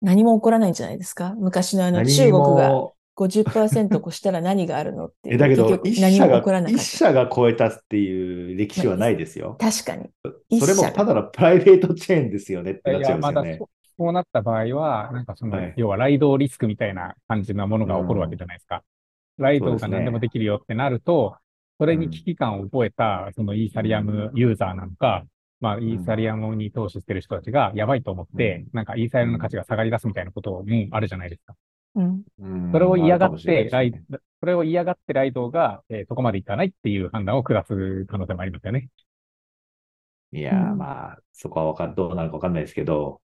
何も起こらないんじゃないですか。昔のあの中国が ごじゅっパーセント 越したら何があるのっていう。だけど一社が、一社が超えたっていう歴史はないですよ。確かに。それもただのプライベートチェーンですよねってなっちゃいますよね。こうなった場合は、なんかその、はい、要はライドリスクみたいな感じなものが起こるわけじゃないですか。うん、ライドが何でもできるよってなると、それに危機感を覚えた、そのイーサリアムユーザーなのか、まあ、イーサリアムに投資してる人たちがやばいと思って、なんかイーサリアムの価値が下がり出すみたいなこともあるじゃないですか。うん、それを嫌がって、ライそれを嫌がってライドが、えー、そこまでいかないっていう判断を下す可能性もありますよね。いやー、まあ、そこはわかん、どうなるかわかんないですけど、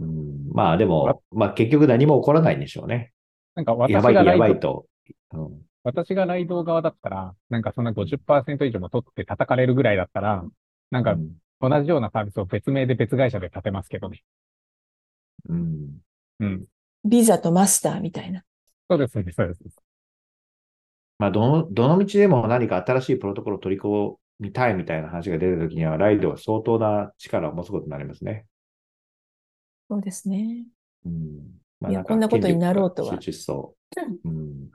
うん、まあでも、まあ結局何も起こらないんでしょうね。なんか私がライド、やばい、やばいと。うん、私がライド側だったら、なんかそんな ごじゅっパーセント 以上も取って叩かれるぐらいだったら、なんか同じようなサービスを別名で別会社で立てますけどね。うん。うん。ビザとマスターみたいな。そうです、そうです、そうです。まあ、どの、どの道でも何か新しいプロトコルを取り込みたいみたいな話が出たときには、ライドは相当な力を持つことになりますね。そうですね。うん。まあ、いや、こんなことになろうとは。うんうん、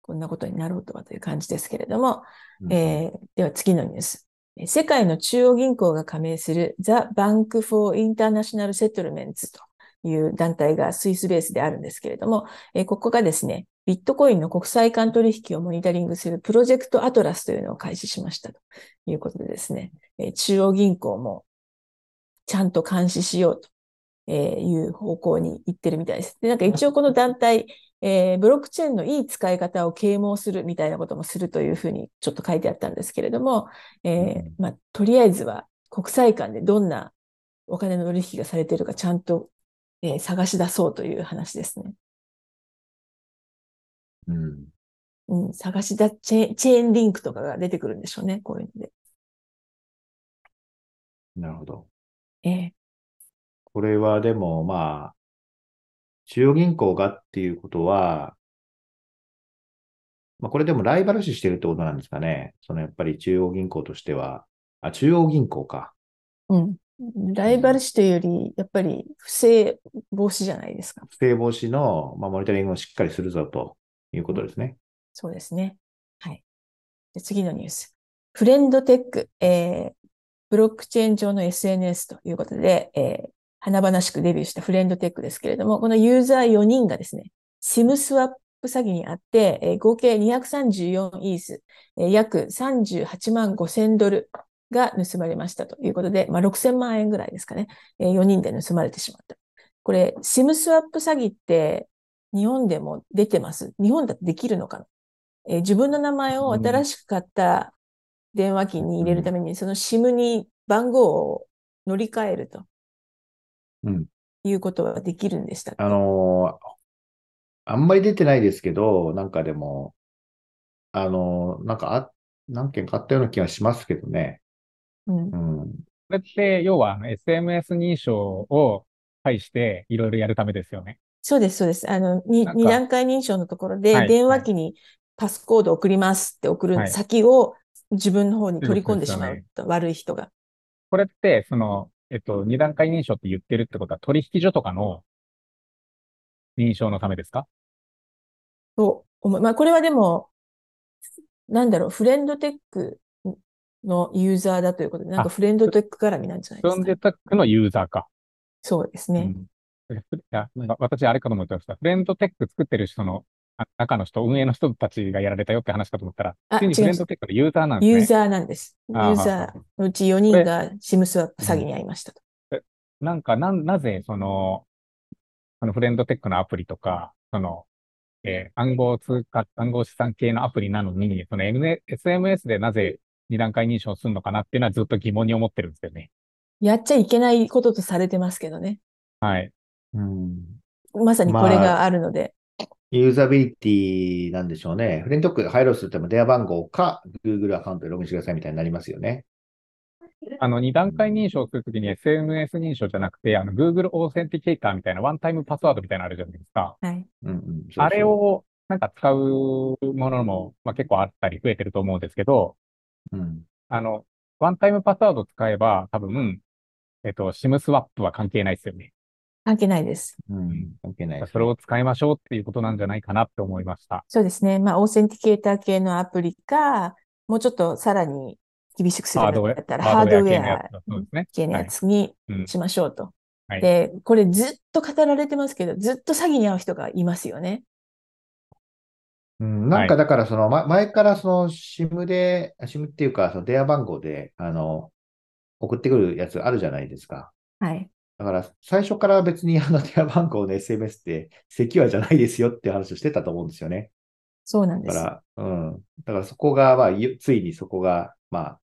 こんなことになろうとはという感じですけれども、うんえー、では次のニュース。世界の中央銀行が加盟する The Bank for International Settlements という団体がスイスベースであるんですけれども、えー、ここがですね、ビットコインの国際間取引をモニタリングするプロジェクトアトラスというのを開始しましたということでですね、えー、中央銀行もちゃんと監視しようという方向に行ってるみたいです。で、なんか一応この団体、えー、ブロックチェーンのいい使い方を啓蒙するみたいなこともするというふうにちょっと書いてあったんですけれども、えーまあ、とりあえずは国際間でどんなお金の取引がされているかちゃんと、えー、探し出そうという話ですね。うんうん、探し出チェーン、チェーンリンクとかが出てくるんでしょうね、こういうので。なるほど。ええ。これはでもまあ、中央銀行がっていうことは、まあこれでもライバル視してるってことなんですかね。そのやっぱり中央銀行としては、あ、中央銀行か。うん。ライバル視というより、やっぱり不正防止じゃないですか。不正防止の、まあ、モニタリングをしっかりするぞと。いうことですね。そうですね。はい。で次のニュース。フレンドテック、えー、ブロックチェーン上の エスエヌエス ということで、えー、華々しくデビューしたフレンドテックですけれども、このユーザーよにんがですね、SIM スワップ詐欺にあって、えー、合計にひゃくさんじゅうよんイース、えー、約さんじゅうはちまんごせんドルが盗まれましたということで、まあ、ろくせんまんえんぐらいですかね、えー、よにんで盗まれてしまった。これ、SIM スワップ詐欺って、日本でも出てます。日本だってできるのかな、えー、自分の名前を新しく買った電話機に入れるために、うん、その SIM に番号を乗り換えると、うん、いうことはできるんでしたっけ？あのー、あんまり出てないですけど、なんかでも、あのー、なんかあ、何件かあったような気がしますけどね。うん。うん、それって、要は エスエムエス 認証を介していろいろやるためですよね。そうです、そうです。あの、に、二段階認証のところで、電話機にパスコードを送りますって送る先を自分の方に取り込んでしまうと、悪い人が。これって、その、えっと、二段階認証って言ってるってことは、取引所とかの認証のためですか？と思う。まあ、これはでも、なんだろう、フレンドテックのユーザーだということで、なんかフレンドテック絡みなんじゃないですか、ね。フレンドテックのユーザーか。そうですね。うん、私、あれかと思ってました。フレンドテック作ってる人の中の人、運営の人たちがやられたよって話かと思ったら、普通にフレンドテックのユーザーなんですね。ユーザーなんです。ユーザーのうちよにんが SIM スワップ詐欺に遭いましたと。うん、なんかな、なぜその、そのフレンドテックのアプリとか、その、えー、暗号通貨、暗号資産系のアプリなのに、その エスエムエス でなぜに段階認証するのかなっていうのはずっと疑問に思ってるんですよね。やっちゃいけないこととされてますけどね。はい。うん、まさにこれがあるので、まあ、ユーザビリティなんでしょうね。フレンドテック入ろうとすると電話番号か Google アカウントでログインしてくださいみたいになりますよね。あのに段階認証するときに エスエムエス 認証じゃなくて、あの Google オーセンティケーターみたいなワンタイムパスワードみたいなのあるじゃないですか。はい、うんうん、そうそう、あれをなんか使うものも、まあ、結構あったり増えてると思うんですけど、うん、あのワンタイムパスワード使えば多分、えっと、SIM スワップは関係ないですよね。関係ないです。うん、関係ないです。それを使いましょうっていうことなんじゃないかなって思いました。そうですね。まあ、オーセンティケーター系のアプリか、もうちょっとさらに厳しくするんだったら、ハードウェア系のやつにしましょうと。はい、で、これずっと語られてますけど、ずっと詐欺に遭う人がいますよね。うん、なんかだからその、ま、前からその SIM で、SIM っていうかその電話番号であの送ってくるやつあるじゃないですか。はい。だから最初から別にあの電話番号の エスエムエス ってセキュアじゃないですよっていう話をしてたと思うんですよね。そうなんです。だから、うん。だからそこが、まあ、ついにそこが、まあ、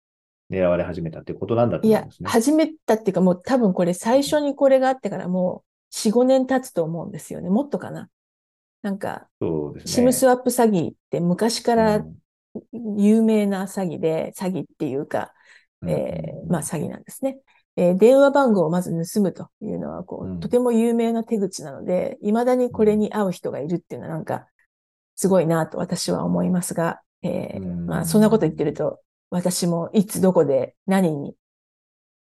狙われ始めたっていうことなんだと思うんですね。いや、始めたっていうかもう多分これ最初にこれがあってからもうよん、ごねん経つと思うんですよね。もっとかな。なんか、そうですね、SIM スワップ詐欺って昔から有名な詐欺で、うん、詐欺っていうか、えーうん、まあ詐欺なんですね。えー、電話番号をまず盗むというのはこう、うん、とても有名な手口なので、いまだにこれに合う人がいるっていうのはなんかすごいなと私は思いますが、えーうん、まあそんなこと言ってると私もいつどこで何に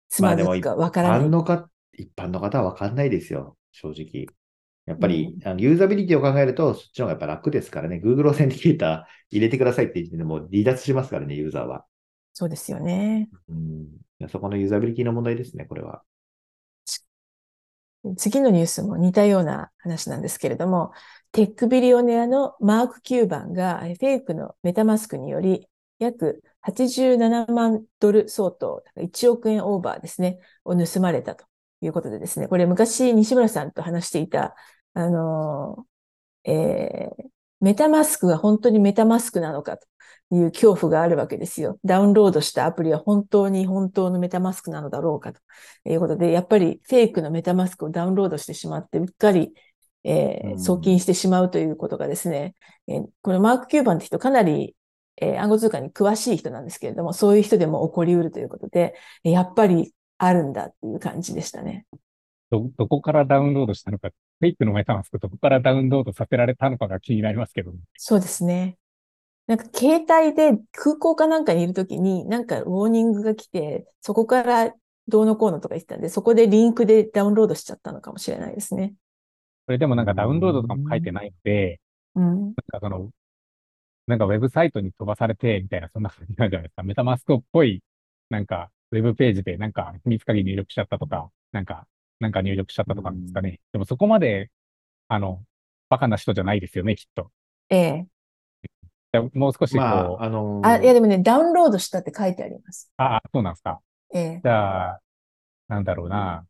つまずくかわからない。まあ、でも一般のか、一般の方はわかんないですよ、正直。やっぱり、うん、あのユーザビリティを考えると、そっちの方がやっぱ楽ですからね。Google オーセンティケーター入れてくださいって言ってもう離脱しますからね、ユーザーは。そうですよね。うん、そこのユーザビリティの問題ですね、これは。次のニュースも似たような話なんですけれども、テックビリオネアのマーク・キューバンがフェイクのメタマスクにより、約はちじゅうななまんドル相当、いちおくえんオーバーですね、を盗まれたということでですね、これ昔西村さんと話していた、あのーえー、メタマスクが本当にメタマスクなのかという恐怖があるわけですよ。ダウンロードしたアプリは本当に本当のメタマスクなのだろうかということで、やっぱりフェイクのメタマスクをダウンロードしてしまって、うっかり、えー、送金してしまうということがですね、えー、このマーク・キューバンって人かなりえー、暗号通貨に詳しい人なんですけれども、そういう人でも起こりうるということで、やっぱりあるんだっていう感じでしたね。ど、どこからダウンロードしたのか、フェイクのメタマスクどこからダウンロードさせられたのかが気になりますけど。そうですね。なんか携帯で空港かなんかにいるときに、なんかウォーニングが来て、そこからどうのこうのとか言ってたんで、そこでリンクでダウンロードしちゃったのかもしれないですね。それでもなんかダウンロードとかも書いてないので、うんうん、なんかその、なんかウェブサイトに飛ばされて、みたいな、そんな感じなんじゃないですか。メタマスクっぽい、なんか、ウェブページで、なんか、秘密鍵入力しちゃったとか、なんか、なんか入力しちゃったとかですかね。でもそこまで、あの、バカな人じゃないですよね、きっと。ええ。もう少しこう。まあ、あのー、あ、いやでもね、ダウンロードしたって書いてあります。ああ、そうなんですか。ええ。じゃあ、なんだろうな。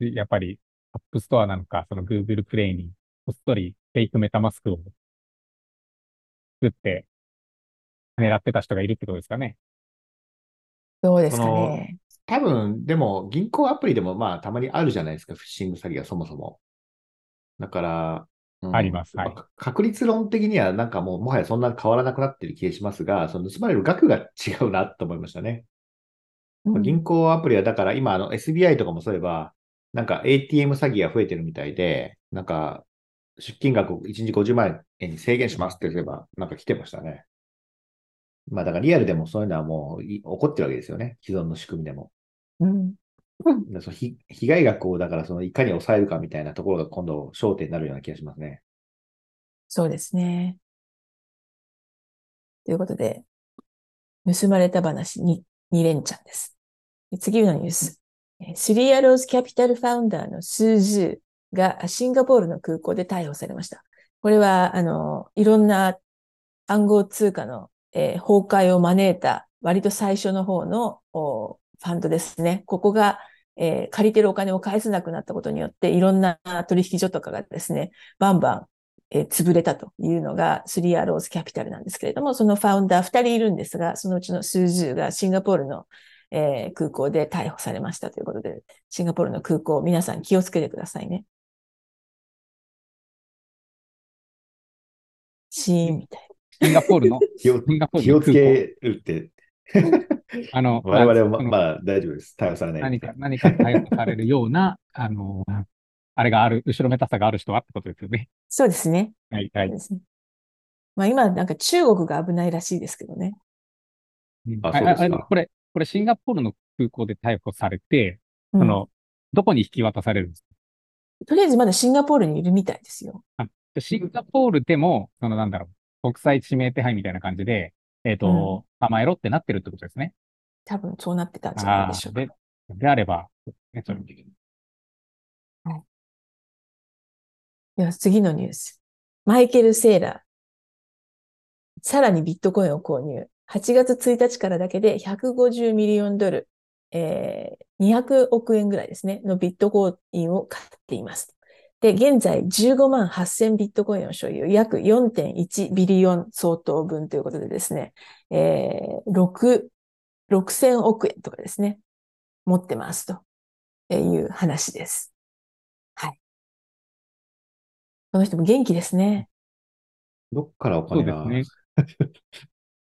やっぱり、アップストアなのか、その Google プレイに、こっそりフェイクメタマスクを、作って狙ってた人がいるってことですかね。どうですかね。多分、でも銀行アプリでもまあたまにあるじゃないですか、フィッシング詐欺がそもそも。だから、うん、あります、はい。確率論的にはなんかもうもはやそんな変わらなくなってる気がしますが、その盗まれる額が違うなと思いましたね。うん、銀行アプリはだから今あの エスビーアイ とかもそういえば、なんか エーティーエム 詐欺が増えてるみたいで、なんか出金額をいちにちごじゅうまんえんに制限しますって言えば、なんか来てましたね。まあだからリアルでもそういうのはもう起こってるわけですよね。既存の仕組みでも。うん。うん、その被害額をだからそのいかに抑えるかみたいなところが今度焦点になるような気がしますね。そうですね。ということで、盗まれた話にに連チャンです。次のニュース。スリーアローズキャピタルファウンダーのスージーがシンガポールの空港で逮捕されました。これは、あの、いろんな暗号通貨の、えー、崩壊を招いた割と最初の方のファンドですね。ここが、えー、借りてるお金を返せなくなったことによって、いろんな取引所とかがですね、バンバン、えー、潰れたというのがスリーアローズキャピタルなんですけれども、そのファウンダーふたりいるんですが、そのうちの数十がシンガポールのえー、空港で逮捕されましたということで、シンガポールの空港、皆さん気をつけてくださいね。シーンみたいな。シンガポールの、シンガポールの空港。気をつけるって。あの、我々は、まあ大丈夫です。逮捕されない。何か、何か逮捕されるような、あの、あれがある、後ろめたさがある人はってことですよね。そうですね。はい、はい。そうですね。まあ今、なんか中国が危ないらしいですけどね。あ、そうですか。これ、これシンガポールの空港で逮捕されて、うん、あの、どこに引き渡されるんですか？とりあえずまだシンガポールにいるみたいですよ。あ、シンガポールでも、そのなんだろう、国際指名手配みたいな感じで、えっと、うん、甘えろってなってるってことですね。多分そうなってたんじゃないでしょうか。で、であれば、ね、それもできる。はい。では次のニュース。マイケル・セーラー。さらにビットコインを購入。はちがつついたちからだけでひゃくごじゅうミリオンドル、えー、にひゃくおくえんぐらいですね、のビットコインを買っています。で、現在じゅうごまんはっせんビットコインを所有、約 よんてんいちビリオン相当分ということでですね、えー、ろくせんおくえんとかですね、持ってますという話です。はい。この人も元気ですね。どっからお金が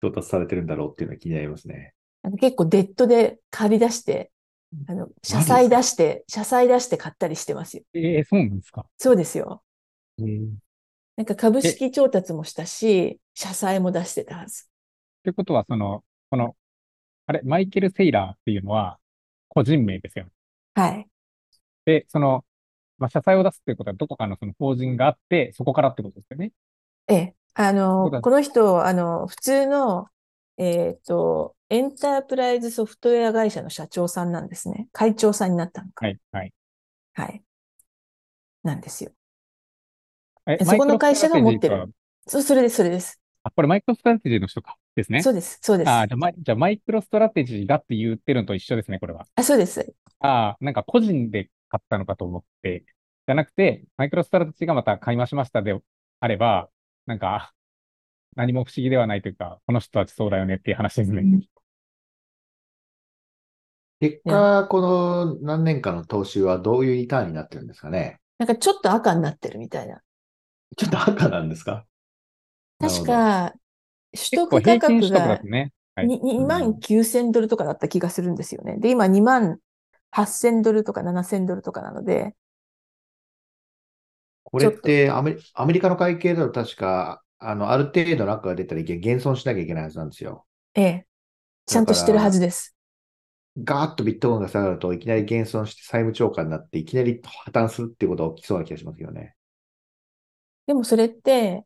調達されてるんだろうっていうのは気になりますね。あの結構デッドで借り出して、あの社債出して、社債出して買ったりしてますよ。えー、そうなんですか。そうですよ。えー、なんか株式調達もしたし、社債も出してたはず。ってことは、その、この、あれ、マイケル・セイラーっていうのは個人名ですよ。はい。で、その、まあ、社債を出すっていうことは、どこかのその法人があって、そこからってことですよね。ええ。あの、この人、あの、普通の、えっと、エンタープライズソフトウェア会社の社長さんなんですね。会長さんになったのか。はい、はい。はい。なんですよ。え、そこの会社が持ってる。そ、それです、それです。あ、これマイクロストラテジーの人か。ですね。そうです、そうです。あ、じゃあ、じゃあマイクロストラテジーがって言ってるのと一緒ですね、これは。あ、そうです。あ、なんか個人で買ったのかと思って、じゃなくて、マイクロストラテジーがまた買い増しましたであれば、なんか、何も不思議ではないというか、この人たちそうだよねっていう話ですね。うん、結果、この何年かの投資はどういうリターンになってるんですかね。なんかちょっと赤になってるみたいな。ちょっと赤なんですか。確か、取得価格がにまんきゅうせんドルとかだった気がするんですよね。で、今にまんはっせんドルとかななせんドルとかなので。これってアメリカの会計だと確か、あの、ある程度の額が出たら減損しなきゃいけないはずなんですよ。ええ。ちゃんとしてるはずです。ガーッとビットコインが下がると、いきなり減損して債務超過になって、いきなり破綻するっていうことが起きそうな気がしますよね。でもそれって、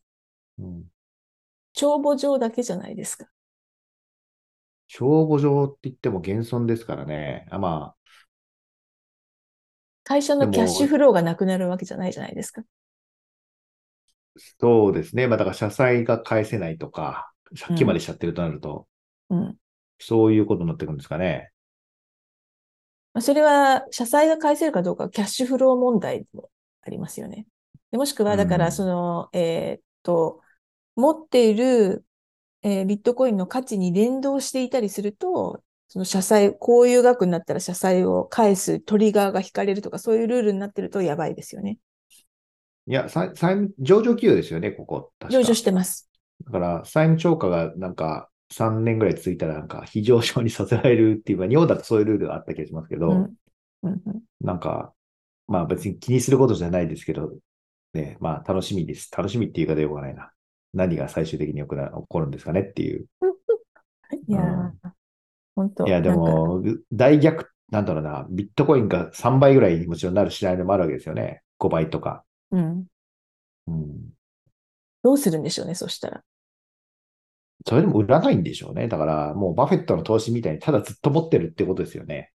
うん、帳簿上だけじゃないですか。帳簿上って言っても減損ですからね。あ、まあ。会社のキャッシュフローがなくなるわけじゃないじゃないですか。そうですね。まあ、だから、社債が返せないとか、借金までしちゃってるとなると、うんうん、そういうことになってくるんですかね。それは、社債が返せるかどうか、キャッシュフロー問題もありますよね。でもしくは、だから、その、うん、えーっと、持っている、えー、ビットコインの価値に連動していたりすると、その社債、こういう額になったら社債を返すトリガーが引かれるとか、そういうルールになってるとやばいですよね。いや、債務、上場企業ですよね、ここ。確か上場してます。だから、債務超過がなんかさんねんぐらい続いたら、なんか非上場にさせられるっていう、まあ、日本だとそういうルールがあった気がしますけど、うんうんうん、なんか、まあ別に気にすることじゃないですけど、ね、まあ楽しみです。楽しみっていう言い方よくはないな。何が最終的に起こるんですかねっていう。いやー、うん、本当。いや、でも、大逆、なんだろうな、ビットコインがさんばいぐらいにもちろんなるシナリオもあるわけですよね。ごばいとか。うんうん、どうするんでしょうね、そしたら。それでも売らないんでしょうね。だから、もうバフェットの投資みたいに、ただずっと持ってるってことですよね。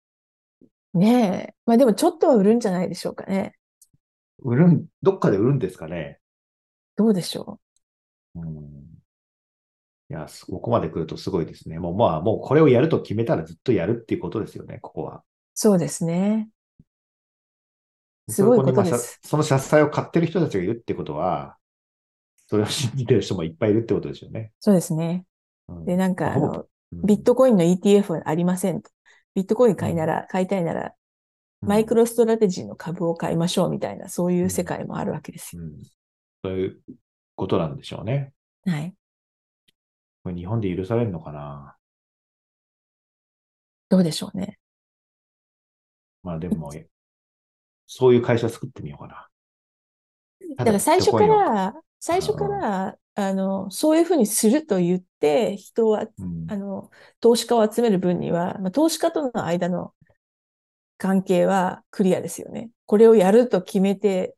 ねえ。まあでも、ちょっとは売るんじゃないでしょうかね。売るん、どっかで売るんですかね。どうでしょう。うん、いや、ここまで来るとすごいですね。もう、まあ、もうこれをやると決めたらずっとやるっていうことですよね、ここは。そうですね。すごいことです。その社債を買ってる人たちがいるってことは、それを信じてる人もいっぱいいるってことですよね。そうですね。うん、で、なんかあの、うん、ビットコインの イーティーエフ はありませんと。ビットコイン買いなら、うん、買いたいなら、マイクロストラテジーの株を買いましょうみたいな、そういう世界もあるわけですよ。うんうん、そういうことなんでしょうね。はい。これ日本で許されるのかな。どうでしょうね。まあでも、そういう会社作ってみようかな。だから最初から、最初から、あの、そういうふうにすると言って、人は、うん、あの、投資家を集める分には、まあ、投資家との間の関係はクリアですよね。これをやると決めて、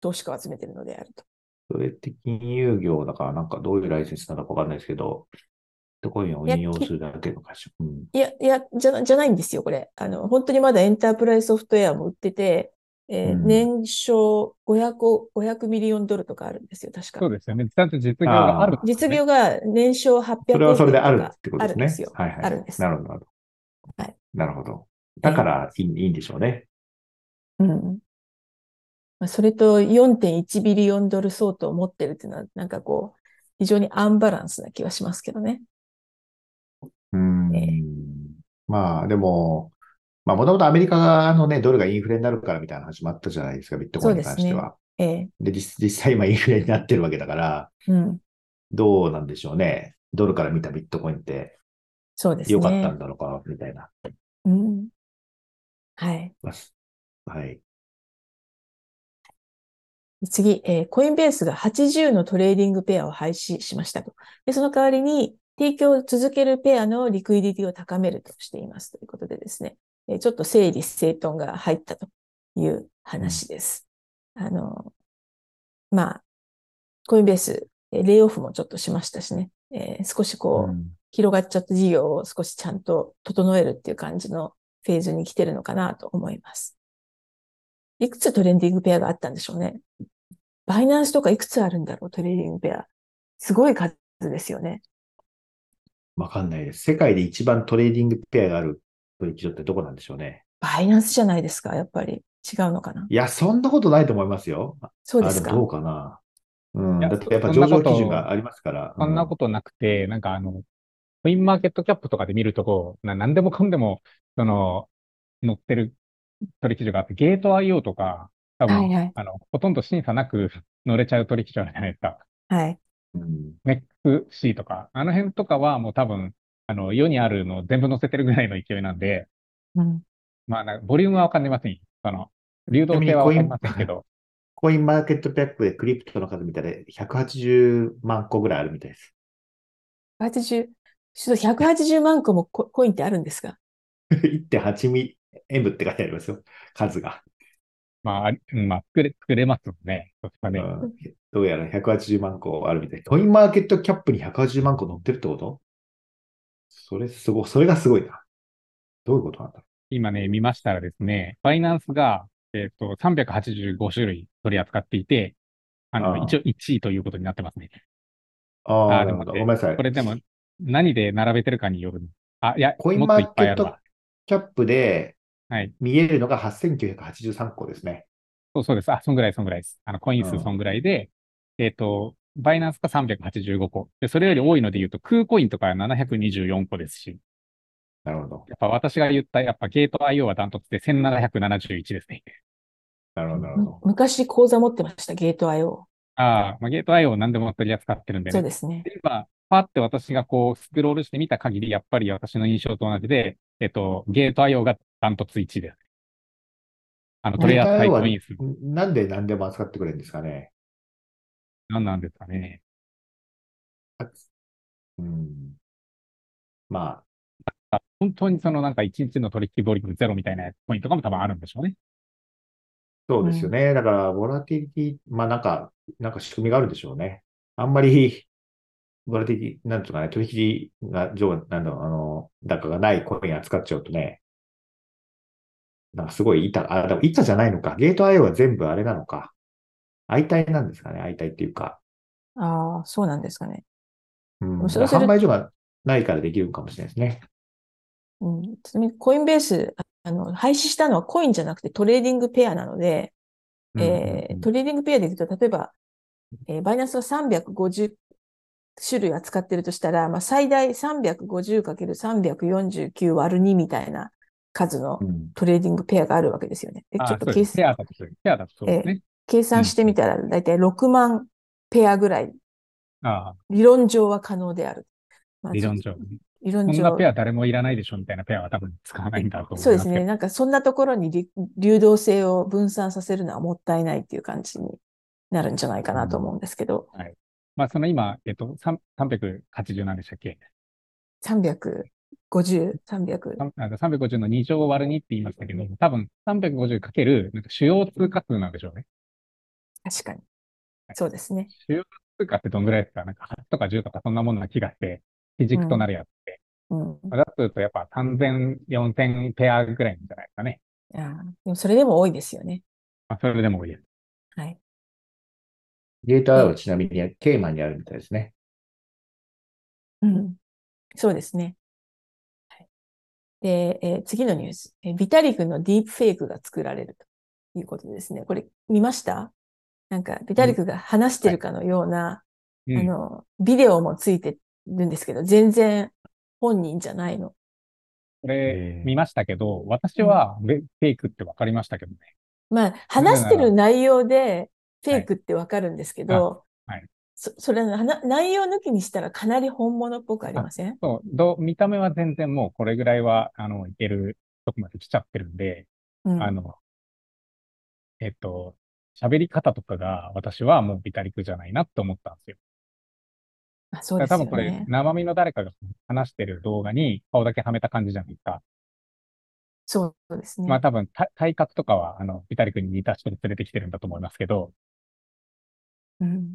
投資家を集めてるのであると。それって金融業だから、なんかどういうライセンスなのかわかんないですけど、ビットコインを運用するだけの会社。いや、いや、じゃ、じゃないんですよ、これ。あの、本当にまだエンタープライズソフトウェアも売ってて、えーうん、年商ごひゃくミリオンドルとかあるんですよ、確か。そうですよね。ちゃんと実業がある、ね。実業が年商はっぴゃくおくとか。それはそれであるってことですね。あるんですよ。はいはい。あるんです。なるほど。はい。なるほど。だからいい、はい、いいんでしょうね。うん。それと よんてんいちビリオンドル相当持ってるっていうのは、なんかこう、非常にアンバランスな気はしますけどね。うん。えー、まあ、でも、まあ、もともとアメリカのね、ドルがインフレになるからみたいな話もあったじゃないですか、ビットコインに関しては。そうですね。ええ。で、実、実際今インフレになってるわけだから、うん、どうなんでしょうね。ドルから見たビットコインって、そうですね。良かったんだろうか、みたいな。うん。はい。はい。次、えー、コインベースがはちじゅうのトレーディングペアを廃止しましたと。で、その代わりに、提供を続けるペアのリクイディティを高めるとしていますということでですね。ちょっと整理整頓が入ったという話です。あの、まあ、コインベース、レイオフもちょっとしましたしね、えー、少しこう、広がっちゃった事業を少しちゃんと整えるっていう感じのフェーズに来てるのかなと思います。いくつトレンディングペアがあったんでしょうね。バイナンスとかいくつあるんだろう、トレーディングペア。すごい数ですよね。わかんないです。世界で一番トレーディングペアがある。取引所ってどこなんでしょうね。バイナンスじゃないですか、やっぱり。違うのかな。いや、そんなことないと思いますよ。そうですか。どうかな。うん。だってやっぱ上場基準がありますから。そんなことなくて、うん、なんかあの、コインマーケットキャップとかで見るとこう、なんでもかんでも、その、載ってる取引所があって、ゲート アイオー とか、多分、はいはい、あの、ほとんど審査なく乗れちゃう取引所じゃないですか。はい。うん、エムイーブイ とか、あの辺とかはもう多分、あの、世にあるのを全部載せてるぐらいの勢いなんで、うん、まあな、ボリュームはわかりません。あの、流動性はわかりませんけど。コインマーケットキャップでクリプトの数見たらひゃくはちじゅうまんこぐらいあるみたいです。ひゃくはちじゅう、ちょっとひゃくはちじゅうまんこも コ, コインってあるんですか？ いってんはち ミリエム って書いてありますよ、数が。まあ、まあ、作れ、作れますもんね。そっかね、うん。どうやらひゃくはちじゅうまんこあるみたい。コインマーケットキャップにひゃくはちじゅうまんこ載ってるってこと？それすご、それがすごいな。どういうことなんだろう。今ね、見ましたらですね、バイナンスが、えっと、さんびゃくはちじゅうごしゅるい取り扱っていて、あの、あ一応いちいということになってますね。ああ、でもごめんなさい。これでも、何で並べてるかによる。あ、いや、コインマーケットキャップで、はい。見えるのがはっせんきゅうひゃくはちじゅうさんこですね。そうそうです。あ、そんぐらい、そんぐらいです。あの、コイン数そんぐらいで、うん、えっと、バイナンスがさんびゃくはちじゅうごこ。で、それより多いので言うと、空コインとかななひゃくにじゅうよんこですし。なるほど。やっぱ私が言った、やっぱゲート アイオー はダントツでせんななひゃくななじゅういちですね。なるほど、なるほど。昔口座持ってました、ゲート アイオー。ああ、まあ、ゲート アイオー 何でも取り扱ってるんでね。そうですね。で、まあ、パって私がこう、スクロールしてみた限り、やっぱり私の印象と同じで、えっと、ゲート アイオー がダントツいちいです。あの、取り扱いコイン数。なんで何でも扱ってくれるんですかね。何なんですかね。うん。まあ。本当にそのなんか一日の取引ボリュームゼロみたいなポイントとかも多分あるんでしょうね。そうですよね。だから、ボラティリティ、まあなんか、なんか仕組みがあるでしょうね。あんまり、ボラティリティ、なんとかね、取引が上、なんだろう、あの、高がないコイン扱っちゃうとね、なんかすごい板、あ、でも板じゃないのか。ゲート アイオー は全部あれなのか。相対なんですかね、相対っていうか。ああ、そうなんですかね。うん、そうする販売所がないからできるかもしれないですね。うん、ちなみにコインベースあの、廃止したのはコインじゃなくてトレーディングペアなので、うんうんうんえー、トレーディングペアで言うと、例えば、えー、バイナンスがさんびゃくごじゅうしゅるい扱ってるとしたら、まあ、最大 さんびゃくごじゅうかけるさんびゃくよんじゅうきゅうわるに みたいな数のトレーディングペアがあるわけですよね。うん、でちょっとケースペアだとそうですね。えー計算してみたら、だいたいろくまんペアぐらい、理論上は可能である。ああまあ、理論上。理論上。こんなペア誰もいらないでしょみたいなペアは多分使わないんだと思います。そうですね。なんかそんなところに流動性を分散させるのはもったいないっていう感じになるんじゃないかなと思うんですけど。うん、はい。まあその今、えっと、さんびゃくはちじゅうなんでしたっけ ?さんびゃくごじゅう、さんびゃく。さんびゃくごじゅうのに乗割るにって言いましたけど、多分さんびゃくごじゅうかける主要通貨数なんでしょうね。確かに。そうですね。主要通貨ってどんぐらいですか？なんかはちとかじゅうとかそんなもんな気がして、基軸となるやつって。うん。だとするとやっぱさんぜん、よんせんペアぐらいじゃないですかね。ああ。でもそれでも多いですよね。あ、それでもいい。はい。ゲートアウト、ちなみに、ケイマンにあるみたいですね。うん。そうですね。はい、で、えー、次のニュース、えー。ビタリクのディープフェイクが作られるということですね。これ、見ました？なんか、ビタリクが話してるかのような、うんはい、あの、ビデオもついてるんですけど、全然本人じゃないの。これ、見ましたけど、私はフェイクって分かりましたけどね。まあ、話してる内容でフェイクって分かるんですけど、はいはい、そ, それは内容抜きにしたらかなり本物っぽくありません？そうど、見た目は全然もうこれぐらいは、あの、いけるとこまで来ちゃってるんで、うん、あの、えっと、喋り方とかが私はもうビタリクじゃないなって思ったんですよ。あ、そうですね。多分これ生身の誰かが話してる動画に顔だけはめた感じじゃないか。そうですね。まあ多分体格とかはあのビタリクに似た人に連れてきてるんだと思いますけど。うん。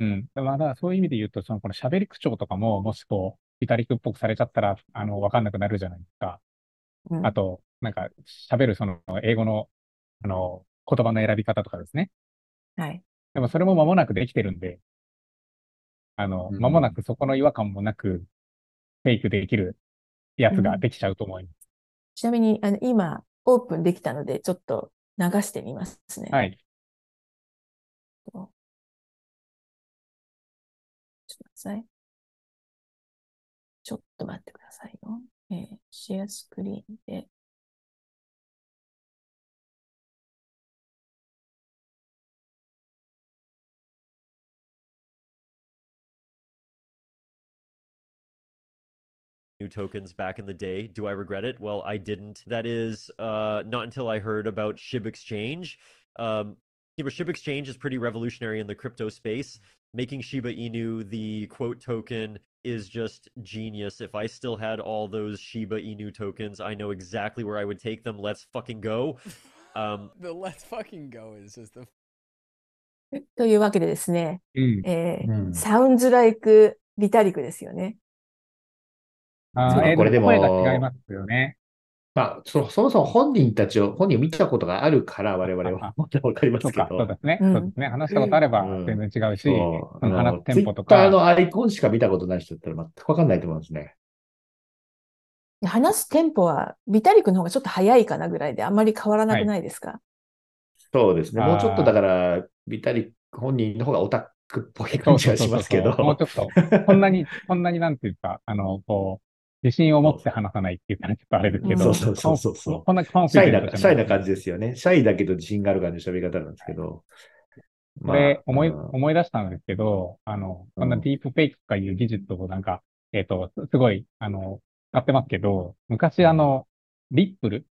うん。まあ、だからそういう意味で言うと、そのこの喋り口調とかももしこうビタリクっぽくされちゃったらあのわかんなくなるじゃないですか。うん、あとなんか喋るその英語のあの言葉の選び方とかですね。はい。でもそれも間もなくできてるんで。あの、間もなくそこの違和感もなく、フェイクできるやつができちゃうと思います。うん、ちなみに、あの、今、オープンできたので、ちょっと流してみますね。はい。ちょっと待ってください。ちょっと待ってくださいよ。えー、シェアスクリーンで。New tokens back in the day. Do I regret it? Well, I didn't. That is uh, not until I heard about Shib Exchange. Um, you know, Shib Exchange is pretty revolutionary in the crypto space. Making Shiba Inu the quote token is just genius. If I still had all those Shiba Inu tokens, I know exactly where I would take them. Let's fucking go. Um, the let's fucking go is just the. というわけでですね。うん。えー、Sounds like Vitalik ですよね。ああ、これでも、声が違いますよね。まあ、そ、そもそも本人たちを、本人を見たことがあるから、我々は。もちろんわかりますけど。そうですね。そうですね。話したことあれば全然違うし、うん、話すテンポとか。ツイッターのアイコンしか見たことない人だったら全くわかんないと思うんですね。話すテンポは、ビタリクの方がちょっと早いかなぐらいで、あんまり変わらなくないですか？はい、そうですね。もうちょっとだから、ビタリク本人の方がオタクっぽい感じがしますけど。もうちょっと、こんなに、こんなになんていうか、あの、こう、自信を持って話さないっていうか、ね、ちょっとあれですけど。そうそうそうそう。こんな感じ。シャイな感じですよね。シャイだけど自信がある感じの喋り方なんですけど。これ、思い、思い出したんですけど、あの、こんなディープフェイクとかいう技術をなんか、うん、えっと、すごい、あの、使ってますけど、昔あの、リップル。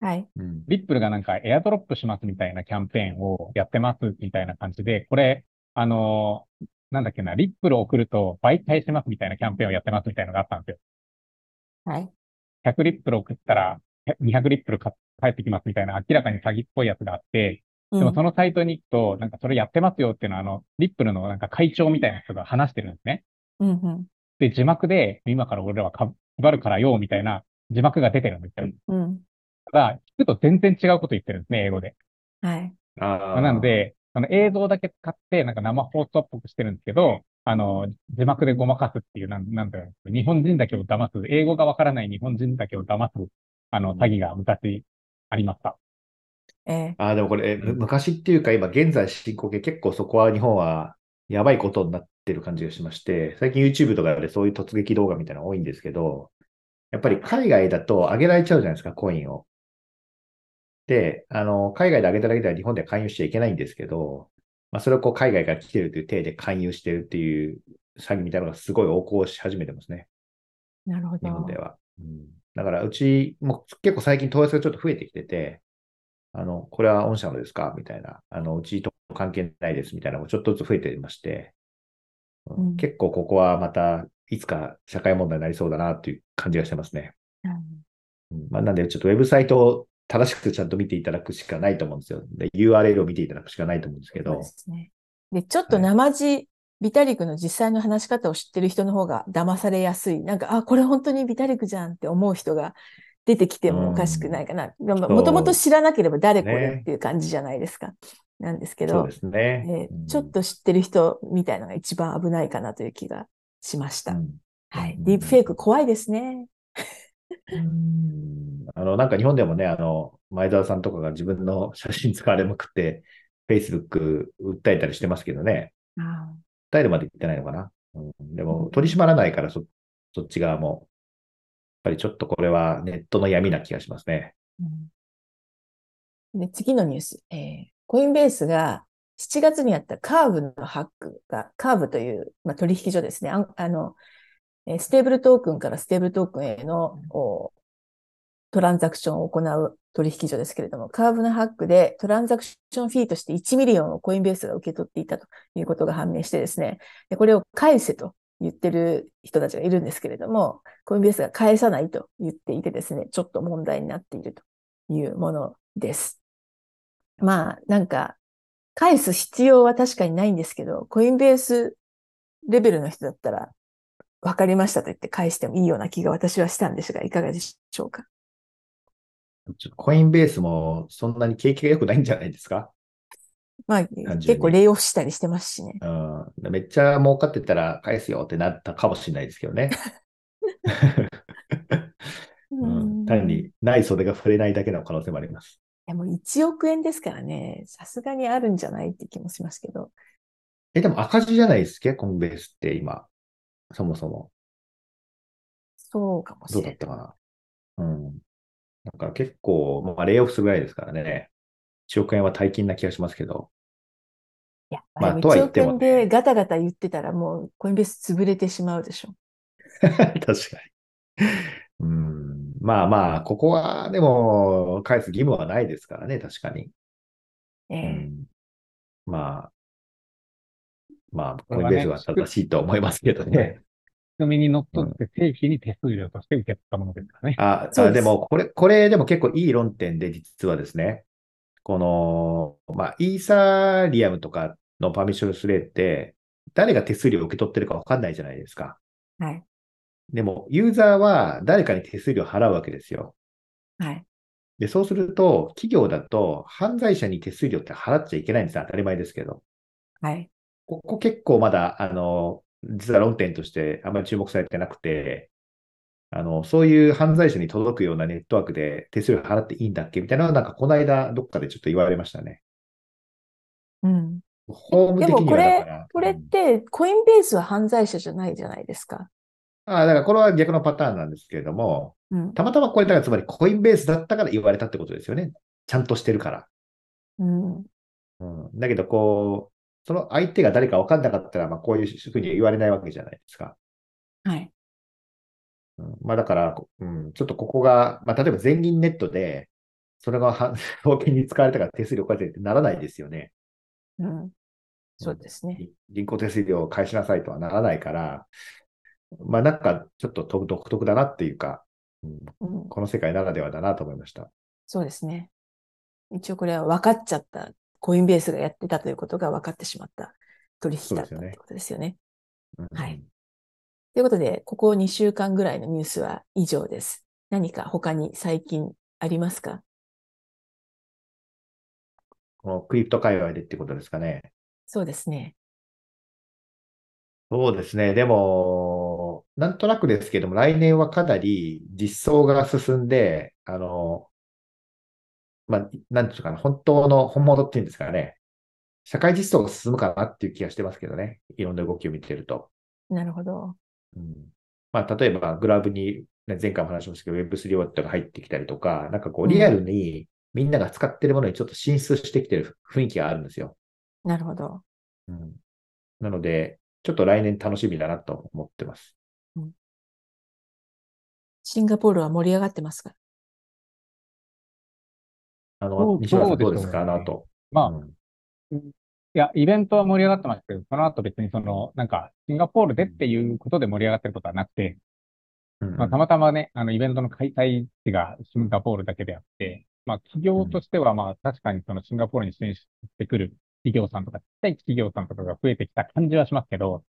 はい。リップルがなんかエアドロップしますみたいなキャンペーンをやってますみたいな感じで、これ、あの、なんだっけな、リップルを送ると媒介しますみたいなキャンペーンをやってますみたいなのがあったんですよ。はい、ひゃくリップル送ったらにひゃくリップル返ってきますみたいな明らかに詐欺っぽいやつがあって、でもそのサイトに行くと、なんかそれやってますよっていうのは、あの、リップルのなんか会長みたいな人が話してるんですね。うんうん、で、字幕で、今から俺らは配るからよみたいな字幕が出てるんですよ。うん、ただ、聞くと全然違うこと言ってるんですね、英語で。はい。あなので、その映像だけ使って、なんか生放送っぽくしてるんですけど、あの、字幕でごまかすっていう、なん、なんだろう、日本人だけを騙す、英語がわからない日本人だけを騙す、あの、詐欺が昔ありました。えー、ああ、でもこれ、昔っていうか今、現在進行形、結構そこは日本はやばいことになってる感じがしまして、最近 YouTube とかでそういう突撃動画みたいなの多いんですけど、やっぱり海外だと上げられちゃうじゃないですか、コインを。で、あの、海外で上げただけでは日本では勧誘しちゃいけないんですけど、まあ、それをこう海外から来てるという体で勧誘してるっていう詐欺みたいなのがすごい横行し始めてますね。なるほど。日本では。うん、だからうちも結構最近問い合わせがちょっと増えてきてて、あの、これは御社のですかみたいな。あの、うちと関係ないですみたいなのもちょっとずつ増えてまして、うん、結構ここはまたいつか社会問題になりそうだなという感じがしてますね。うんうん、まあ、なんでちょっとウェブサイトを正しくちゃんと見ていただくしかないと思うんですよ。で、ユーアールエル を見ていただくしかないと思うんですけど。そうですね。で、ちょっと生地、はい、ビタリクの実際の話し方を知ってる人の方が騙されやすい。なんか、あ、これ本当にビタリクじゃんって思う人が出てきてもおかしくないかな。もともと知らなければ誰これっていう感じじゃないですか。ね、なんですけど、そうですね、えー、ちょっと知ってる人みたいなのが一番危ないかなという気がしました。うん、はい、うん。ディープフェイク怖いですね。うんあのなんか日本でもね、あの前澤さんとかが自分の写真使われまくって、Facebook 訴えたりしてますけどね。あ訴えるまで行ってないのかな。うん、でも取り締まらないからそ、そっち側も。やっぱりちょっとこれはネットの闇な気がしますね。うん、で次のニュース、えー、コインベースがしちがつにあったカーブのハックが、カーブという、まあ、取引所ですね、ああのステーブルトークンからステーブルトークンへの、うん、トランザクションを行う取引所ですけれども、カーブのハックでトランザクションフィーとしていちミリオンをコインベースが受け取っていたということが判明してですね、でこれを返せと言ってる人たちがいるんですけれども、コインベースが返さないと言っていてですね、ちょっと問題になっているというものです。まあ、なんか、返す必要は確かにないんですけど、コインベースレベルの人だったら、わかりましたと言って返してもいいような気が私はしたんですが、いかがでしょうか。ちょっとコインベースもそんなに景気が良くないんじゃないですか。まあ、結構レイオフしたりしてますしね、うん。めっちゃ儲かってたら返すよってなったかもしれないですけどね。うん、単にない袖が触れないだけの可能性もあります。いやもういちおくえんですからね、さすがにあるんじゃないって気もしますけど。え、でも赤字じゃないですか、コインベースって今、そもそも。そうかもしれない。どうだったかな。うん。なんか結構、まあ、レイオフするぐらいですからね。いちおくえんは大金な気がしますけど。いや、まあ、いちおくえんでガタガタ言ってたら、もうコインベース潰れてしまうでしょ。確かに。うん。まあまあ、ここは、でも、返す義務はないですからね、確かに。ええーうん。まあ、まあ、コインベースは正しいと思いますけどね。仕組みにのっとって正規に手数料として受け取ったものですからね。ああ、でも、これ、これでも結構いい論点で、実はですね。この、まあ、イーサリアムとかのパーミッションスレーって、誰が手数料を受け取ってるか分かんないじゃないですか。はい。でも、ユーザーは誰かに手数料を払うわけですよ。はい。で、そうすると、企業だと、犯罪者に手数料って払っちゃいけないんです。当たり前ですけど。はい。ここ結構まだ、あの、実は論点としてあまり注目されてなくて、あの、そういう犯罪者に届くようなネットワークで手数料払っていいんだっけみたいなのは、なんかこの間どっかでちょっと言われましたね。うん。法務的にはだから。でもこれ、これってコインベースは犯罪者じゃないじゃないですか。うん、ああ、だからこれは逆のパターンなんですけれども、うん、たまたまこれだからつまりコインベースだったから言われたってことですよね。ちゃんとしてるから。うん。うん、だけどこう、その相手が誰か分かんなかったら、まあこういうふうに言われないわけじゃないですか。はい。まあだから、うん、ちょっとここが、まあ、例えば全銀ネットで、それが送金に使われたから手数料返せってならないですよね。うん。そうですね。銀行手数料を返しなさいとはならないから、まあなんかちょっと独特だなっていうか、うんうん、この世界ならではだなと思いました。そうですね。一応これは分かっちゃった。コインベースがやってたということが分かってしまった取引だったということですよね。そうですよね。うん、はい。ということで、ここにしゅうかんぐらいのニュースは以上です。何か他に最近ありますか？このクリプト界隈でってことですかね。そうですね。そうですね。でも、なんとなくですけども、来年はかなり実装が進んで、あの、まあ、なんていうかな、本当の本物っていうんですかね。社会実装が進むかなっていう気がしてますけどね。いろんな動きを見てると。なるほど。うんまあ、例えば、グラブに、ね、前回も話しましたけど、ウェブスリー ウォレットが入ってきたりとか、なんかこう、リアルにみんなが使ってるものにちょっと進出してきてる雰囲気があるんですよ。なるほど。うん、なので、ちょっと来年楽しみだなと思ってます。うん、シンガポールは盛り上がってますか？あの、西村さんどうですか、あの後。まあ、うんいや、イベントは盛り上がってましたけど、その後別にその、なんか、シンガポールでっていうことで盛り上がってることはなくて、うんまあ、たまたまね、あの、イベントの開催地がシンガポールだけであって、まあ、企業としては、まあ、確かにそのシンガポールに進出してくる企業さんとか、小さい企業さんとかが増えてきた感じはしますけど、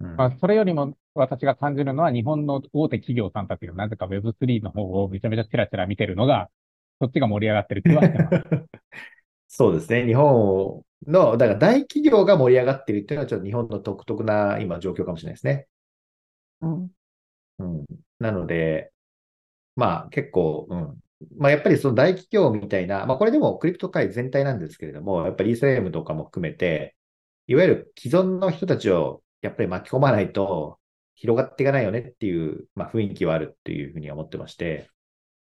うんまあ、それよりも私が感じるのは日本の大手企業さんたちがなぜか ウェブスリー の方をめちゃめちゃチラチラ見てるのが、そっちが盛り上がってる気はしてます。そうですね。日本の、だから大企業が盛り上がってるっていうのはちょっと日本の独特な今状況かもしれないですね。うん。うん、なので、まあ結構、うん。まあやっぱりその大企業みたいな、まあこれでもクリプト界全体なんですけれども、やっぱりイーサリアムとかも含めて、いわゆる既存の人たちをやっぱり巻き込まないと広がっていかないよねっていう、まあ、雰囲気はあるっていうふうに思ってまして、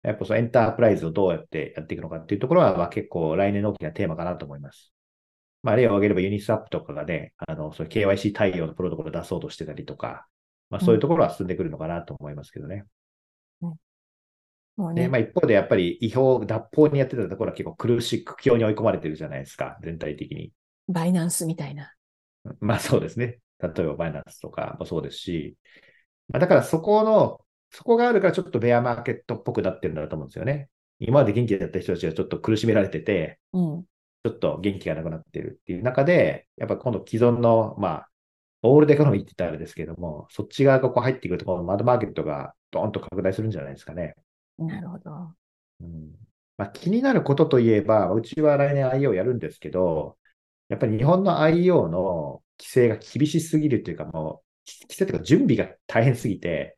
やっぱそのエンタープライズをどうやってやっていくのかっていうところは、まあ、結構来年の大きなテーマかなと思います。まあ例を挙げればユニスワップとかがね、あのそういう ケーワイシー 対応のプロトコルを出そうとしてたりとか、まあそういうところは進んでくるのかなと思いますけどね。うんうん、ねでまあ一方でやっぱり違法、脱法にやってたところは結構苦しい苦境に追い込まれてるじゃないですか、全体的に。バイナンスみたいな。まあそうですね。例えばバイナンスとかもそうですし、だからそこの、そこがあるからちょっとベアマーケットっぽくなってるんだと思うんですよね。今まで元気だった人たちがちょっと苦しめられてて、うん、ちょっと元気がなくなってるっていう中で、やっぱ今度既存の、まあ、オールドエコノミーって言ったらあれですけども、そっち側がこう入ってくると、このマッドマーケットがドーンと拡大するんじゃないですかね。なるほど。うんまあ、気になることといえば、うちは来年 アイオー やるんですけど、やっぱり日本の アイオー の規制が厳しすぎるというか、もう、規制というか準備が大変すぎて、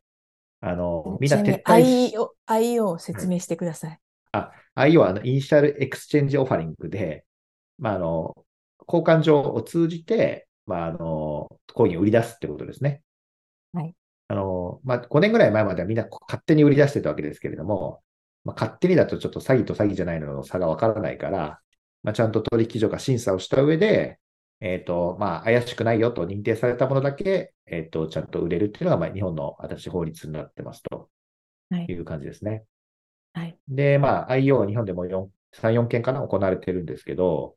あの、みんな撤退し。アイオー を説明してください。うん、あ、アイオー はイニシャルエクスチェンジオファリングで、まあ、あの、交換所を通じて、まあ、あの、コインを売り出すってことですね。はい。あの、まあ、ごねんぐらい前まではみんな勝手に売り出してたわけですけれども、まあ、勝手にだとちょっと詐欺と詐欺じゃないのの差がわからないから、まあ、ちゃんと取引所が審査をした上で、えっと、まあ、怪しくないよと認定されたものだけ、えっと、ちゃんと売れるっていうのが、まあ、日本の私法律になってますという感じですね。はい。はい、で、まあ、アイオー は日本でもさん、よんけんかな行われてるんですけど、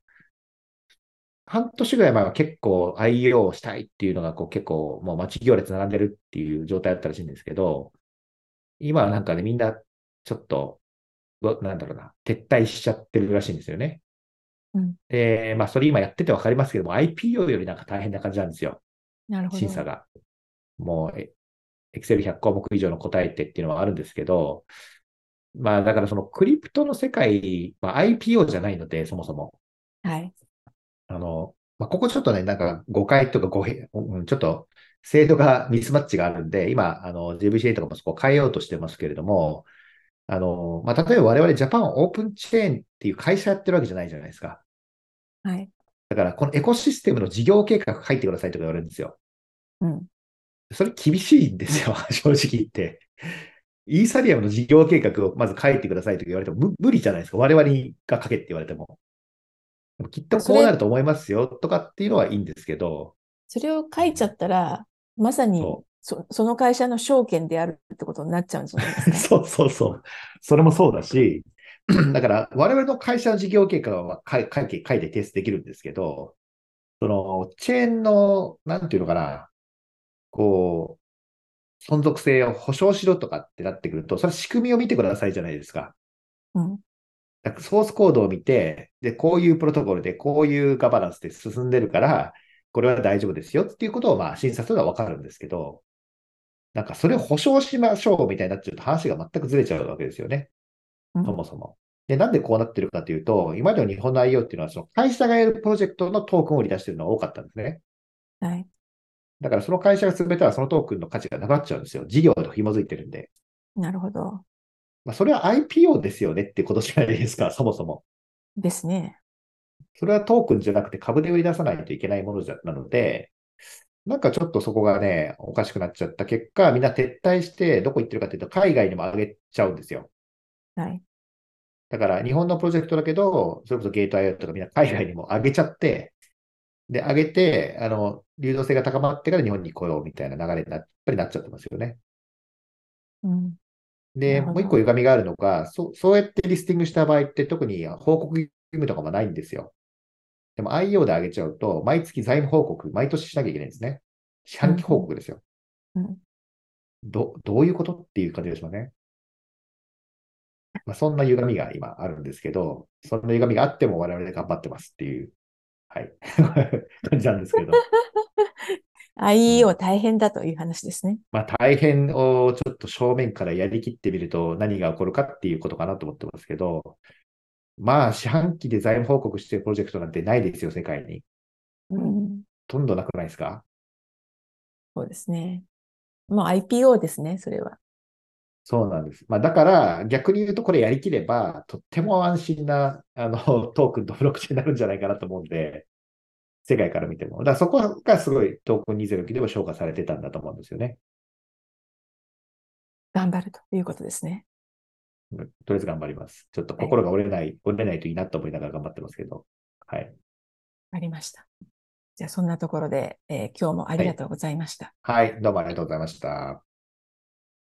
半年ぐらい前は結構 アイオー をしたいっていうのが、こう結構もう待ち行列並んでるっていう状態だったらしいんですけど、今はなんかね、みんなちょっと、なんだろうな、撤退しちゃってるらしいんですよね。うん、で、まあ、それ今やってて分かりますけども、アイピーオー よりなんか大変な感じなんですよ。なるほど。審査が。もう、エクセルひゃく項目以上の答えてっていうのはあるんですけど、まあ、だからそのクリプトの世界、まあ、アイピーオー じゃないので、そもそも。はい。あの、まあ、ここちょっとね、なんか誤解とか誤変、うん、ちょっと制度がミスマッチがあるんで、今、あの、ジェービーシーエー とかもそこを変えようとしてますけれども、あの、まあ、例えば我々ジャパンオープンチェーンっていう会社やってるわけじゃないじゃないですか。はい。だから、このエコシステムの事業計画書いてくださいとか言われるんですよ。うん。それ厳しいんですよ、正直言って。イーサリアムの事業計画をまず書いてくださいとか言われても無理じゃないですか。我々が書けって言われても。でもきっとこうなると思いますよとかっていうのはいいんですけど。それを書いちゃったら、まさにそ, その会社の証券であるってことになっちゃうんじゃないですか。そうそうそう。それもそうだし。だから、我々の会社の事業計画は書いて提出できるんですけど、その、チェーンの、なんていうのかな、こう、存続性を保証しろとかってなってくると、それは仕組みを見てくださいじゃないですか。うん。だからソースコードを見て、で、こういうプロトコルで、こういうガバナンスで進んでるから、これは大丈夫ですよっていうことを、まあ、審査するのはわかるんですけど、なんかそれを保証しましょうみたいになっちゃうと話が全くずれちゃうわけですよね。そもそも。で、なんでこうなってるかというと、今までの日本の アイオー っていうのは、その会社がやるプロジェクトのトークンを売り出してるのが多かったんですね。はい。だからその会社が進めたら、そのトークンの価値がなくなっちゃうんですよ。事業と紐づいてるんで。なるほど。まあ、それは アイピーオー ですよねってことじゃないですか、そもそも。ですね。それはトークンじゃなくて株で売り出さないといけないものじゃなので、なんかちょっとそこがね、おかしくなっちゃった結果、みんな撤退して、どこ行ってるかというと、海外にも上げちゃうんですよ。はい。だから、日本のプロジェクトだけど、それこそゲート アイオー とかみんな海外にも上げちゃって、で、上げて、あの、流動性が高まってから日本に来ようみたいな流れになっ、やっぱりなっちゃってますよね。うん。で、もう一個歪みがあるのが、そ、そうやってリスティングした場合って、特に報告義務とかもないんですよ。でも アイオー で上げちゃうと、毎月財務報告、毎年しなきゃいけないんですね。四半期報告ですよ。うんうん、ど、どういうことっていう感じですよね。まあ、そんな歪みが今あるんですけど、そんな歪みがあっても我々で頑張ってますっていう、はい、感じなんですけど。アイイーオー 大変だという話ですね。まあ、大変をちょっと正面からやりきってみると何が起こるかっていうことかなと思ってますけど、まあ四半期で財務報告してるプロジェクトなんてないですよ、世界に。うん、ほとんどなくないですか？そうですね。まあ アイピーオー ですね、それは。そうなんです。まあ、だから逆に言うとこれやりきればとっても安心なあのトークンとブロックチェーンになるんじゃないかなと思うんで、世界から見ても。だからそこがすごいトークンにせんろくでも評価されてたんだと思うんですよね。頑張るということですね。とりあえず頑張ります。ちょっと心が折れない、はい、折れないといいなと思いながら頑張ってますけど。はい。ありました。じゃあそんなところで、えー、今日もありがとうございました。はい、はい、どうもありがとうございました。